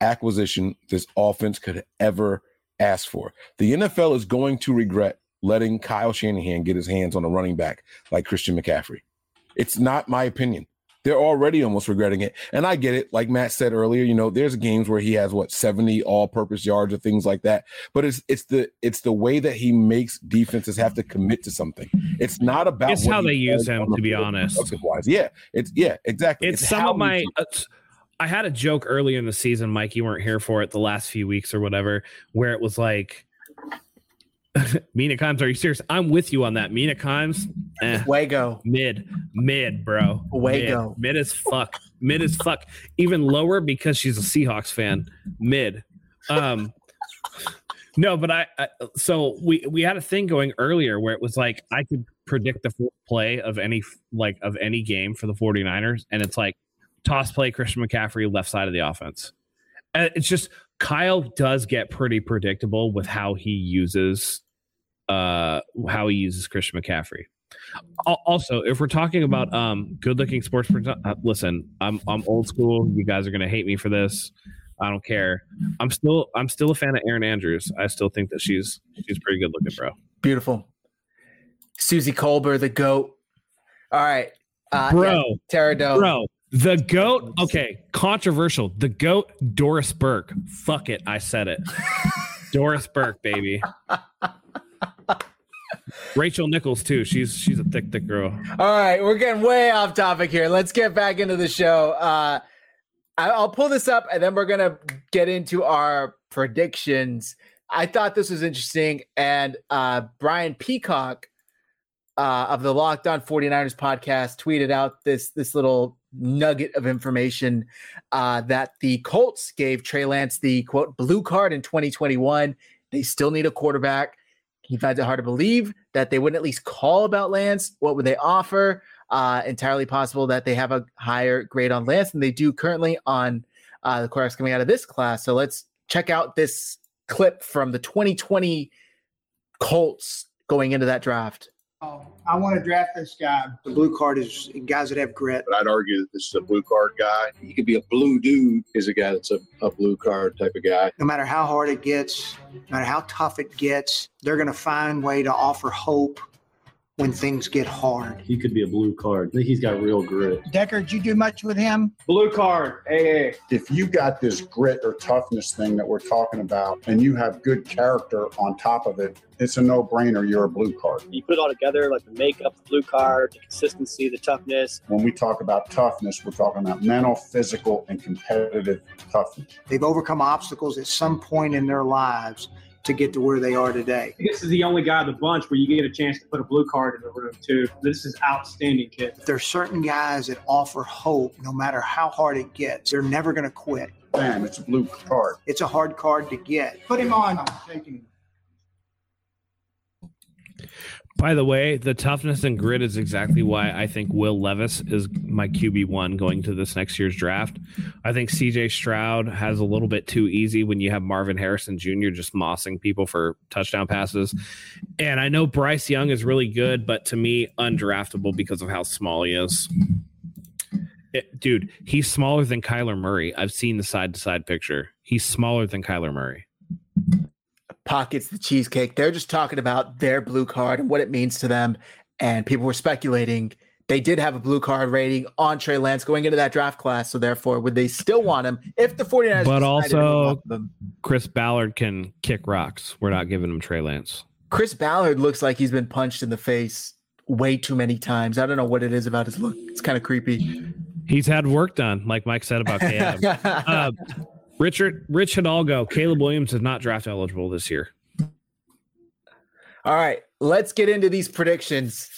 acquisition this offense could ever ask for. The N F L is going to regret letting Kyle Shanahan get his hands on a running back like Christian McCaffrey. It's not my opinion. They're already almost regretting it. And I get it. Like Matt said earlier, you know, there's games where he has what seventy all-purpose yards or things like that. But it's it's the it's the way that he makes defenses have to commit to something. It's not about it's how they use him, to be honest. Yeah, it's yeah, exactly. It's, it's some of my. I had a joke earlier in the season, Mike. You weren't here for it the last few weeks or whatever, where it was like, Mina Kimes, are you serious? I'm with you on that. Mina Kimes, eh, Wago. Mid, mid, bro. Wago. Mid, mid as fuck. Mid as fuck. Even lower because she's a Seahawks fan. Mid. Um, no, but I, I so we, we had a thing going earlier where it was like I could predict the play of any like of any game for the 49ers, and it's like toss play Christian McCaffrey left side of the offense. And it's just Kyle does get pretty predictable with how he uses Uh, how he uses Christian McCaffrey. Also, if we're talking about um, good-looking sports, uh, listen, I'm I'm old school. You guys are gonna hate me for this. I don't care. I'm still I'm still a fan of Erin Andrews. I still think that she's she's pretty good-looking, bro. Beautiful. Susie Colbert, the goat. All right, uh, bro. Yeah, Tara Doe. Bro, the goat. Okay, controversial. The goat. Doris Burke. Fuck it, I said it. Doris Burke, baby. Rachel Nichols too. She's she's a thick, thick girl. All right, we're getting way off topic here. Let's get back into the show. Uh, I, I'll pull this up, and then we're gonna get into our predictions. I thought this was interesting, and uh, Brian Peacock uh, of the Locked On 49ers podcast tweeted out this this little nugget of information uh, that the Colts gave Trey Lance the quote blue card in twenty twenty-one. They still need a quarterback. He finds it hard to believe that they wouldn't at least call about Lance. What would they offer? Uh, entirely possible that they have a higher grade on Lance than they do currently on uh, the quarterbacks coming out of this class. So let's check out this clip from the twenty twenty Colts going into that draft. I want to draft this guy. The blue card is guys that have grit. But I'd argue that this is a blue card guy. He could be a blue dude, is a guy that's a, a blue card type of guy. No matter how hard it gets, no matter how tough it gets, they're going to find a way to offer hope when things get hard. He could be a blue card. I think he's got real grit. Decker, did you do much with him? Blue card, A A. If you got this grit or toughness thing that we're talking about and you have good character on top of it, it's a no-brainer. You're a blue card. You put it all together, like the makeup, the blue card, the consistency, the toughness. When we talk about toughness, we're talking about mental, physical, and competitive toughness. They've overcome obstacles at some point in their lives to get to where they are today. This is the only guy of the bunch where you get a chance to put a blue card in the room, too. This is outstanding, kid. There are certain guys that offer hope no matter how hard it gets. They're never going to quit. Damn, it's a blue card. It's a hard card to get. Put him on. I'm taking him. By the way, the toughness and grit is exactly why I think Will Levis is my Q B one going to this next year's draft. I think C J Stroud has a little bit too easy when you have Marvin Harrison Junior just mossing people for touchdown passes. And I know Bryce Young is really good, but to me, undraftable because of how small he is. It, dude, he's smaller than Kyler Murray. I've seen the side-to-side picture. He's smaller than Kyler Murray. Pockets the cheesecake. They're just talking about their blue card and what it means to them. And people were speculating they did have a blue card rating on Trey Lance going into that draft class. So therefore, would they still want him if the 49ers? But also, them? Chris Ballard can kick rocks. We're not giving him Trey Lance. Chris Ballard looks like he's been punched in the face way too many times. I don't know what it is about his look. It's kind of creepy. He's had work done, like Mike said about Cam. uh, Richard, Rich Hidalgo, Caleb Williams is not draft eligible this year. All right, let's get into these predictions.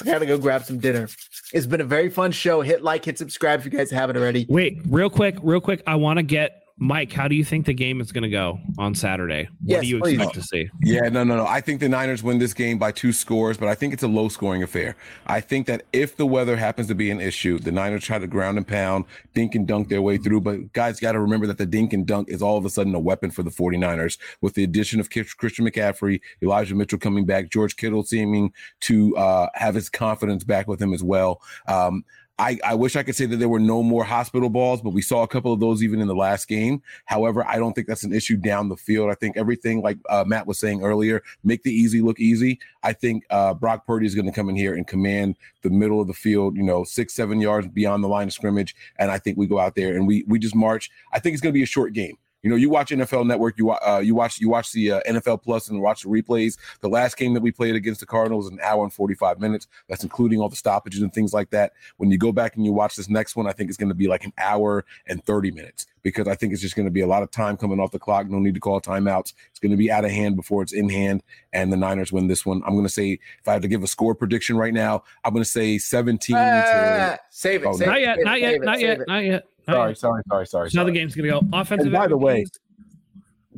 I got to go grab some dinner. It's been a very fun show. Hit like, hit subscribe if you guys haven't already. Wait, real quick, real quick. I want to get Mike. How do you think the game is going to go on Saturday? What yes, do you please. expect to see? Yeah, no, no, no. I think the Niners win this game by two scores, but I think it's a low-scoring affair. I think that if the weather happens to be an issue, the Niners try to ground and pound, dink and dunk their way through. But guys got to remember that the dink and dunk is all of a sudden a weapon for the 49ers with the addition of Christian McCaffrey, Elijah Mitchell coming back, George Kittle seeming to uh, have his confidence back with him as well. Um, I, I wish I could say that there were no more hospital balls, but we saw a couple of those even in the last game. However, I don't think that's an issue down the field. I think everything, like uh, Matt was saying earlier, make the easy look easy. I think uh, Brock Purdy is going to come in here and command the middle of the field, you know, six, seven yards beyond the line of scrimmage. And I think we go out there and we we just march. I think it's going to be a short game. You know, you watch N F L Network, you uh, you watch you watch the uh, N F L Plus and watch the replays. The last game that we played against the Cardinals was an hour and forty-five minutes. That's including all the stoppages and things like that. When you go back and you watch this next one, I think it's going to be like an hour and thirty minutes because I think it's just going to be a lot of time coming off the clock. No need to call timeouts. It's going to be out of hand before it's in hand, and the Niners win this one. I'm going to say, if I have to give a score prediction right now, I'm going to say seventeen. Uh, to, save it. Oh, save not, it, yet, it, not, save yet, it not yet. Not yet. Not yet. Sorry, sorry, sorry, sorry. Now the game's going to go offensive. And by the way,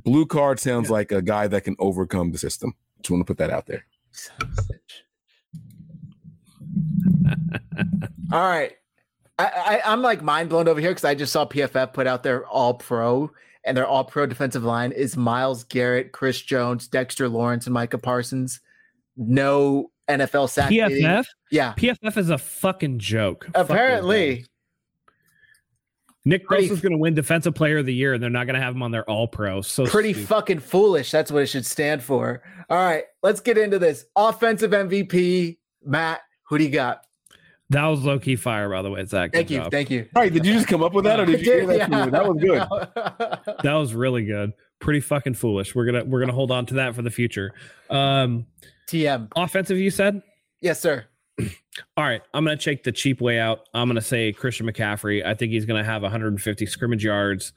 blue card sounds like a guy that can overcome the system. Just want to put that out there. All right. I, I, I'm like mind blown over here because I just saw P F F put out their all pro, and their all pro defensive line is Myles Garrett, Chris Jones, Dexter Lawrence, and Micah Parsons. No N F L sack. P F F? Meeting. Yeah. P F F is a fucking joke. Apparently. Fuck Nick Bosa's going to win Defensive Player of the Year, and they're not going to have him on their All-Pro. So pretty stupid. Fucking foolish. That's what it should stand for. All right, let's get into this. Offensive M V P, Matt, who do you got? That was low-key fire, by the way, Zach. Thank you, job. thank you. All right, did you just come up with that, or did you hear that? Yeah. That was good. That was really good. Pretty fucking foolish. We're gonna we're gonna hold on to that for the future. Um, T M offensive, you said? Yes, sir. All right, I'm going to take the cheap way out. I'm going to say Christian McCaffrey. I think he's going to have one hundred fifty scrimmage yards,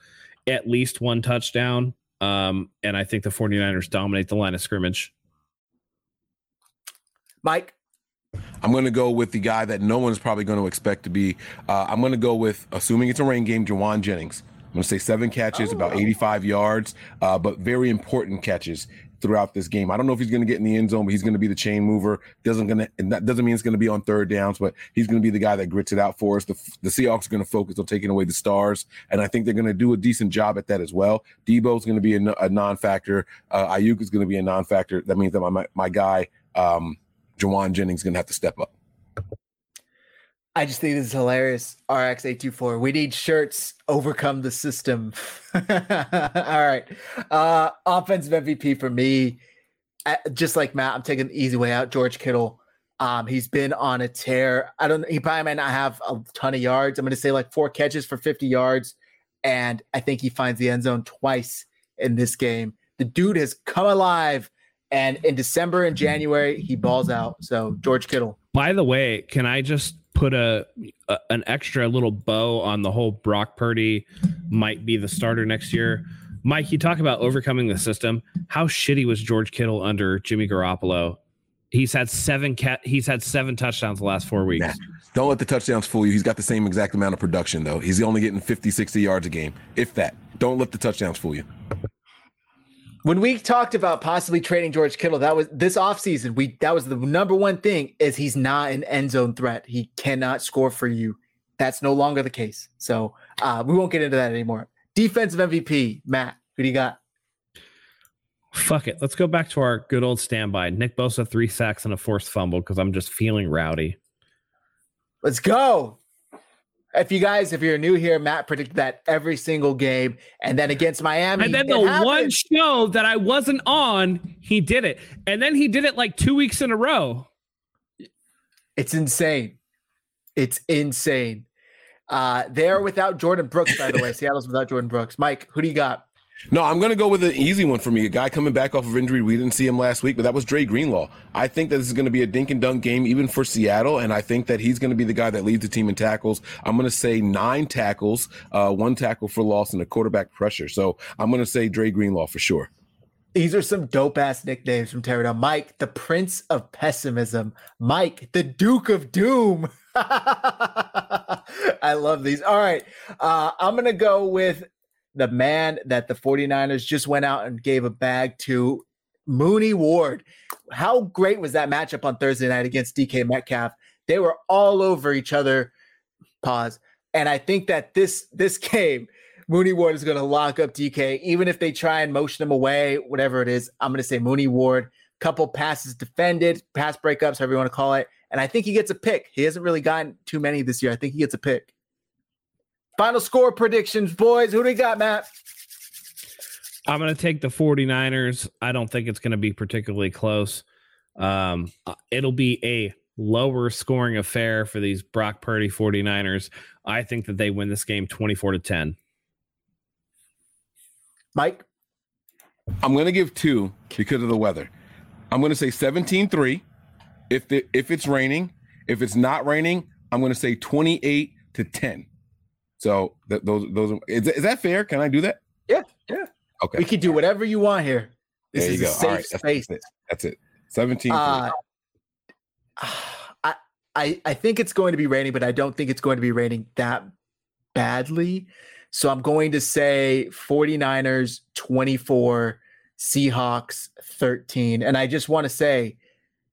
at least one touchdown, um, and I think the 49ers dominate the line of scrimmage. Mike? I'm going to go with the guy that no one's probably going to expect to be. Uh, I'm going to go with, assuming it's a rain game, Jawan Jennings. I'm going to say seven catches, oh. about eighty-five yards, uh, but very important catches throughout this game. I don't know if he's going to get in the end zone, but he's going to be the chain mover. Doesn't going to and that doesn't mean it's going to be on third downs, but he's going to be the guy that grits it out for us. The, the Seahawks are going to focus on taking away the stars, and I think they're going to do a decent job at that as well. Debo's going to be a, a non-factor. Uh, Ayuk is going to be a non-factor. That means that my my, my guy um, Jawan Jennings is going to have to step up. I just think this is hilarious. R X eight two four. We need shirts. Overcome the system. All right. Uh, offensive M V P for me. Just like Matt, I'm taking the easy way out. George Kittle. Um, he's been on a tear. I don't. He probably might not have a ton of yards. I'm going to say like four catches for fifty yards, and I think he finds the end zone twice in this game. The dude has come alive, and in December and January he balls out. So George Kittle. By the way, can I just put a, a an extra little bow on the whole Brock Purdy might be the starter next year? Mike, you talk about overcoming the system. How shitty was George Kittle under Jimmy Garoppolo? He's had seven cat. He's had seven touchdowns the last four weeks. Nah, don't let the touchdowns fool you. He's got the same exact amount of production, though. He's only getting fifty, sixty yards a game, if that. Don't let the touchdowns fool you. When we talked about possibly trading George Kittle, that was this offseason. We that was the number one thing is he's not an end zone threat. He cannot score for you. That's no longer the case. So uh, we won't get into that anymore. Defensive M V P, Matt. Who do you got? Fuck it. Let's go back to our good old standby. Nick Bosa, three sacks and a forced fumble because I'm just feeling rowdy. Let's go. If you guys, if you're new here, Matt predicted that every single game. And then against Miami. And then the happened. One show that I wasn't on, he did it. And then he did it like two weeks in a row. It's insane. It's insane. Uh, they're without Jordan Brooks, by the way. Seattle's without Jordan Brooks. Mike, who do you got? No, I'm going to go with an easy one for me. A guy coming back off of injury. We didn't see him last week, but that was Dre Greenlaw. I think that this is going to be a dink and dunk game, even for Seattle. And I think that he's going to be the guy that leads the team in tackles. I'm going to say nine tackles, uh, one tackle for loss and a quarterback pressure. So I'm going to say Dre Greenlaw for sure. These are some dope ass nicknames from Terry Down. Mike, the Prince of Pessimism. Mike, the Duke of Doom. I love these. All right. Uh, I'm going to go with the man that the 49ers just went out and gave a bag to, Mooney Ward. How great was that matchup on Thursday night against D K Metcalf? They were all over each other. Pause. And I think that this this game, Mooney Ward is going to lock up D K, even if they try and motion him away, whatever it is. I'm going to say Mooney Ward. Couple passes defended, pass breakups, however you want to call it. And I think he gets a pick. He hasn't really gotten too many this year. I think he gets a pick. Final score predictions, boys. Who do we got, Matt? I'm going to take the 49ers. I don't think it's going to be particularly close. Um, it'll be a lower scoring affair for these Brock Purdy 49ers. I think that they win this game twenty-four to ten. Mike? I'm going to give two because of the weather. I'm going to say seventeen three. If the, if it's raining, if it's not raining, I'm going to say twenty-eight to ten. So th- those those are, is, is that fair? Can I do that? Yeah, yeah. Okay. We can do whatever you want here. This there you is go. A safe right. That's, space. That's it. That's it. seventeen. Uh, I I I think it's going to be raining, but I don't think it's going to be raining that badly. So I'm going to say 49ers twenty-four, Seahawks thirteen. And I just want to say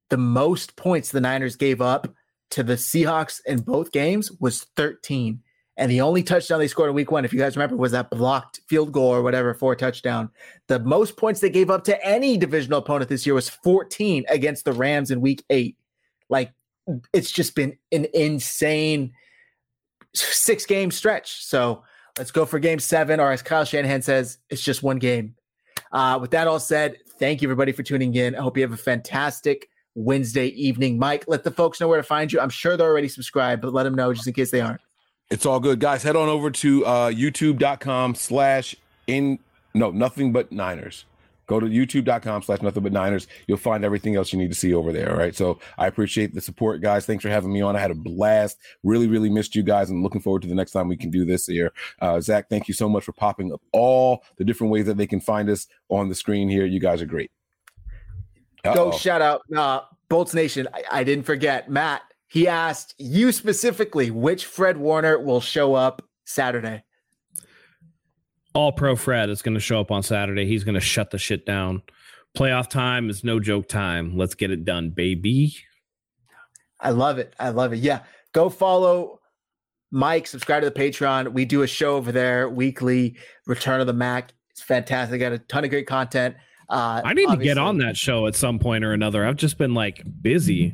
the most points the Niners gave up to the Seahawks in both games was thirteen. And the only touchdown they scored in week one, if you guys remember, was that blocked field goal or whatever for a touchdown. The most points they gave up to any divisional opponent this year was fourteen against the Rams in week eight. Like, it's just been an insane six-game stretch. So let's go for game seven, or as Kyle Shanahan says, it's just one game. Uh, with that all said, thank you, everybody, for tuning in. I hope you have a fantastic Wednesday evening. Mike, let the folks know where to find you. I'm sure they're already subscribed, but let them know just in case they aren't. It's all good, guys. Head on over to uh, youtube.com slash in no nothing but Niners. Go to youtube.com slash nothing but Niners. You'll find everything else you need to see over there. All right. So I appreciate the support, guys. Thanks for having me on. I had a blast. Really, really missed you guys. I'm looking forward to the next time we can do this here. Uh, Zach, thank you so much for popping up all the different ways that they can find us on the screen here. You guys are great. Uh-oh. Go shout out uh, Bolts Nation. I, I didn't forget Matt. He asked you specifically which Fred Warner will show up Saturday. All Pro Fred is going to show up on Saturday. He's going to shut the shit down. Playoff time is no joke time. Let's get it done, baby. I love it. I love it. Yeah. Go follow Mike. Subscribe to the Patreon. We do a show over there weekly, Return of the Mac. It's fantastic. Got a ton of great content. Uh, I need to get on that show at some point or another. I've just been like busy.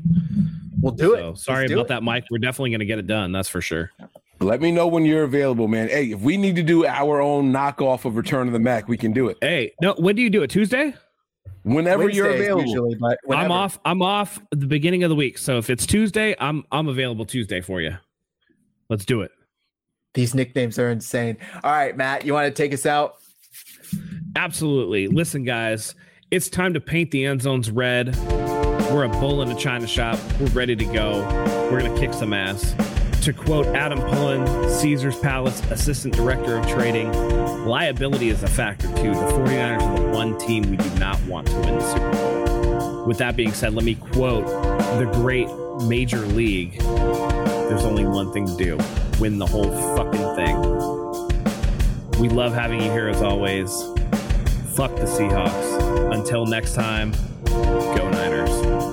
We'll do so, it. Sorry do about it. that, Mike. We're definitely going to get it done. That's for sure. Let me know when you're available, man. Hey, if we need to do our own knockoff of Return of the Mac, we can do it. Hey, no, when do you do it? Tuesday? Whenever Wednesdays, you're available. Usually, but whenever. I'm off. I'm off at the beginning of the week. So if it's Tuesday, I'm I'm available Tuesday for you. Let's do it. These nicknames are insane. All right, Matt, you want to take us out? Absolutely. Listen, guys, it's time to paint the end zones red. We're a bull in a china shop. We're ready to go. We're going to kick some ass. To quote Adam Pullen, Caesars Palace, Assistant Director of Trading, liability is a factor too. The 49ers are the one team we do not want to win the Super Bowl. With that being said, let me quote the great Major League. There's only one thing to do. Win the whole fucking thing. We love having you here as always. Fuck the Seahawks. Until next time, go Niners.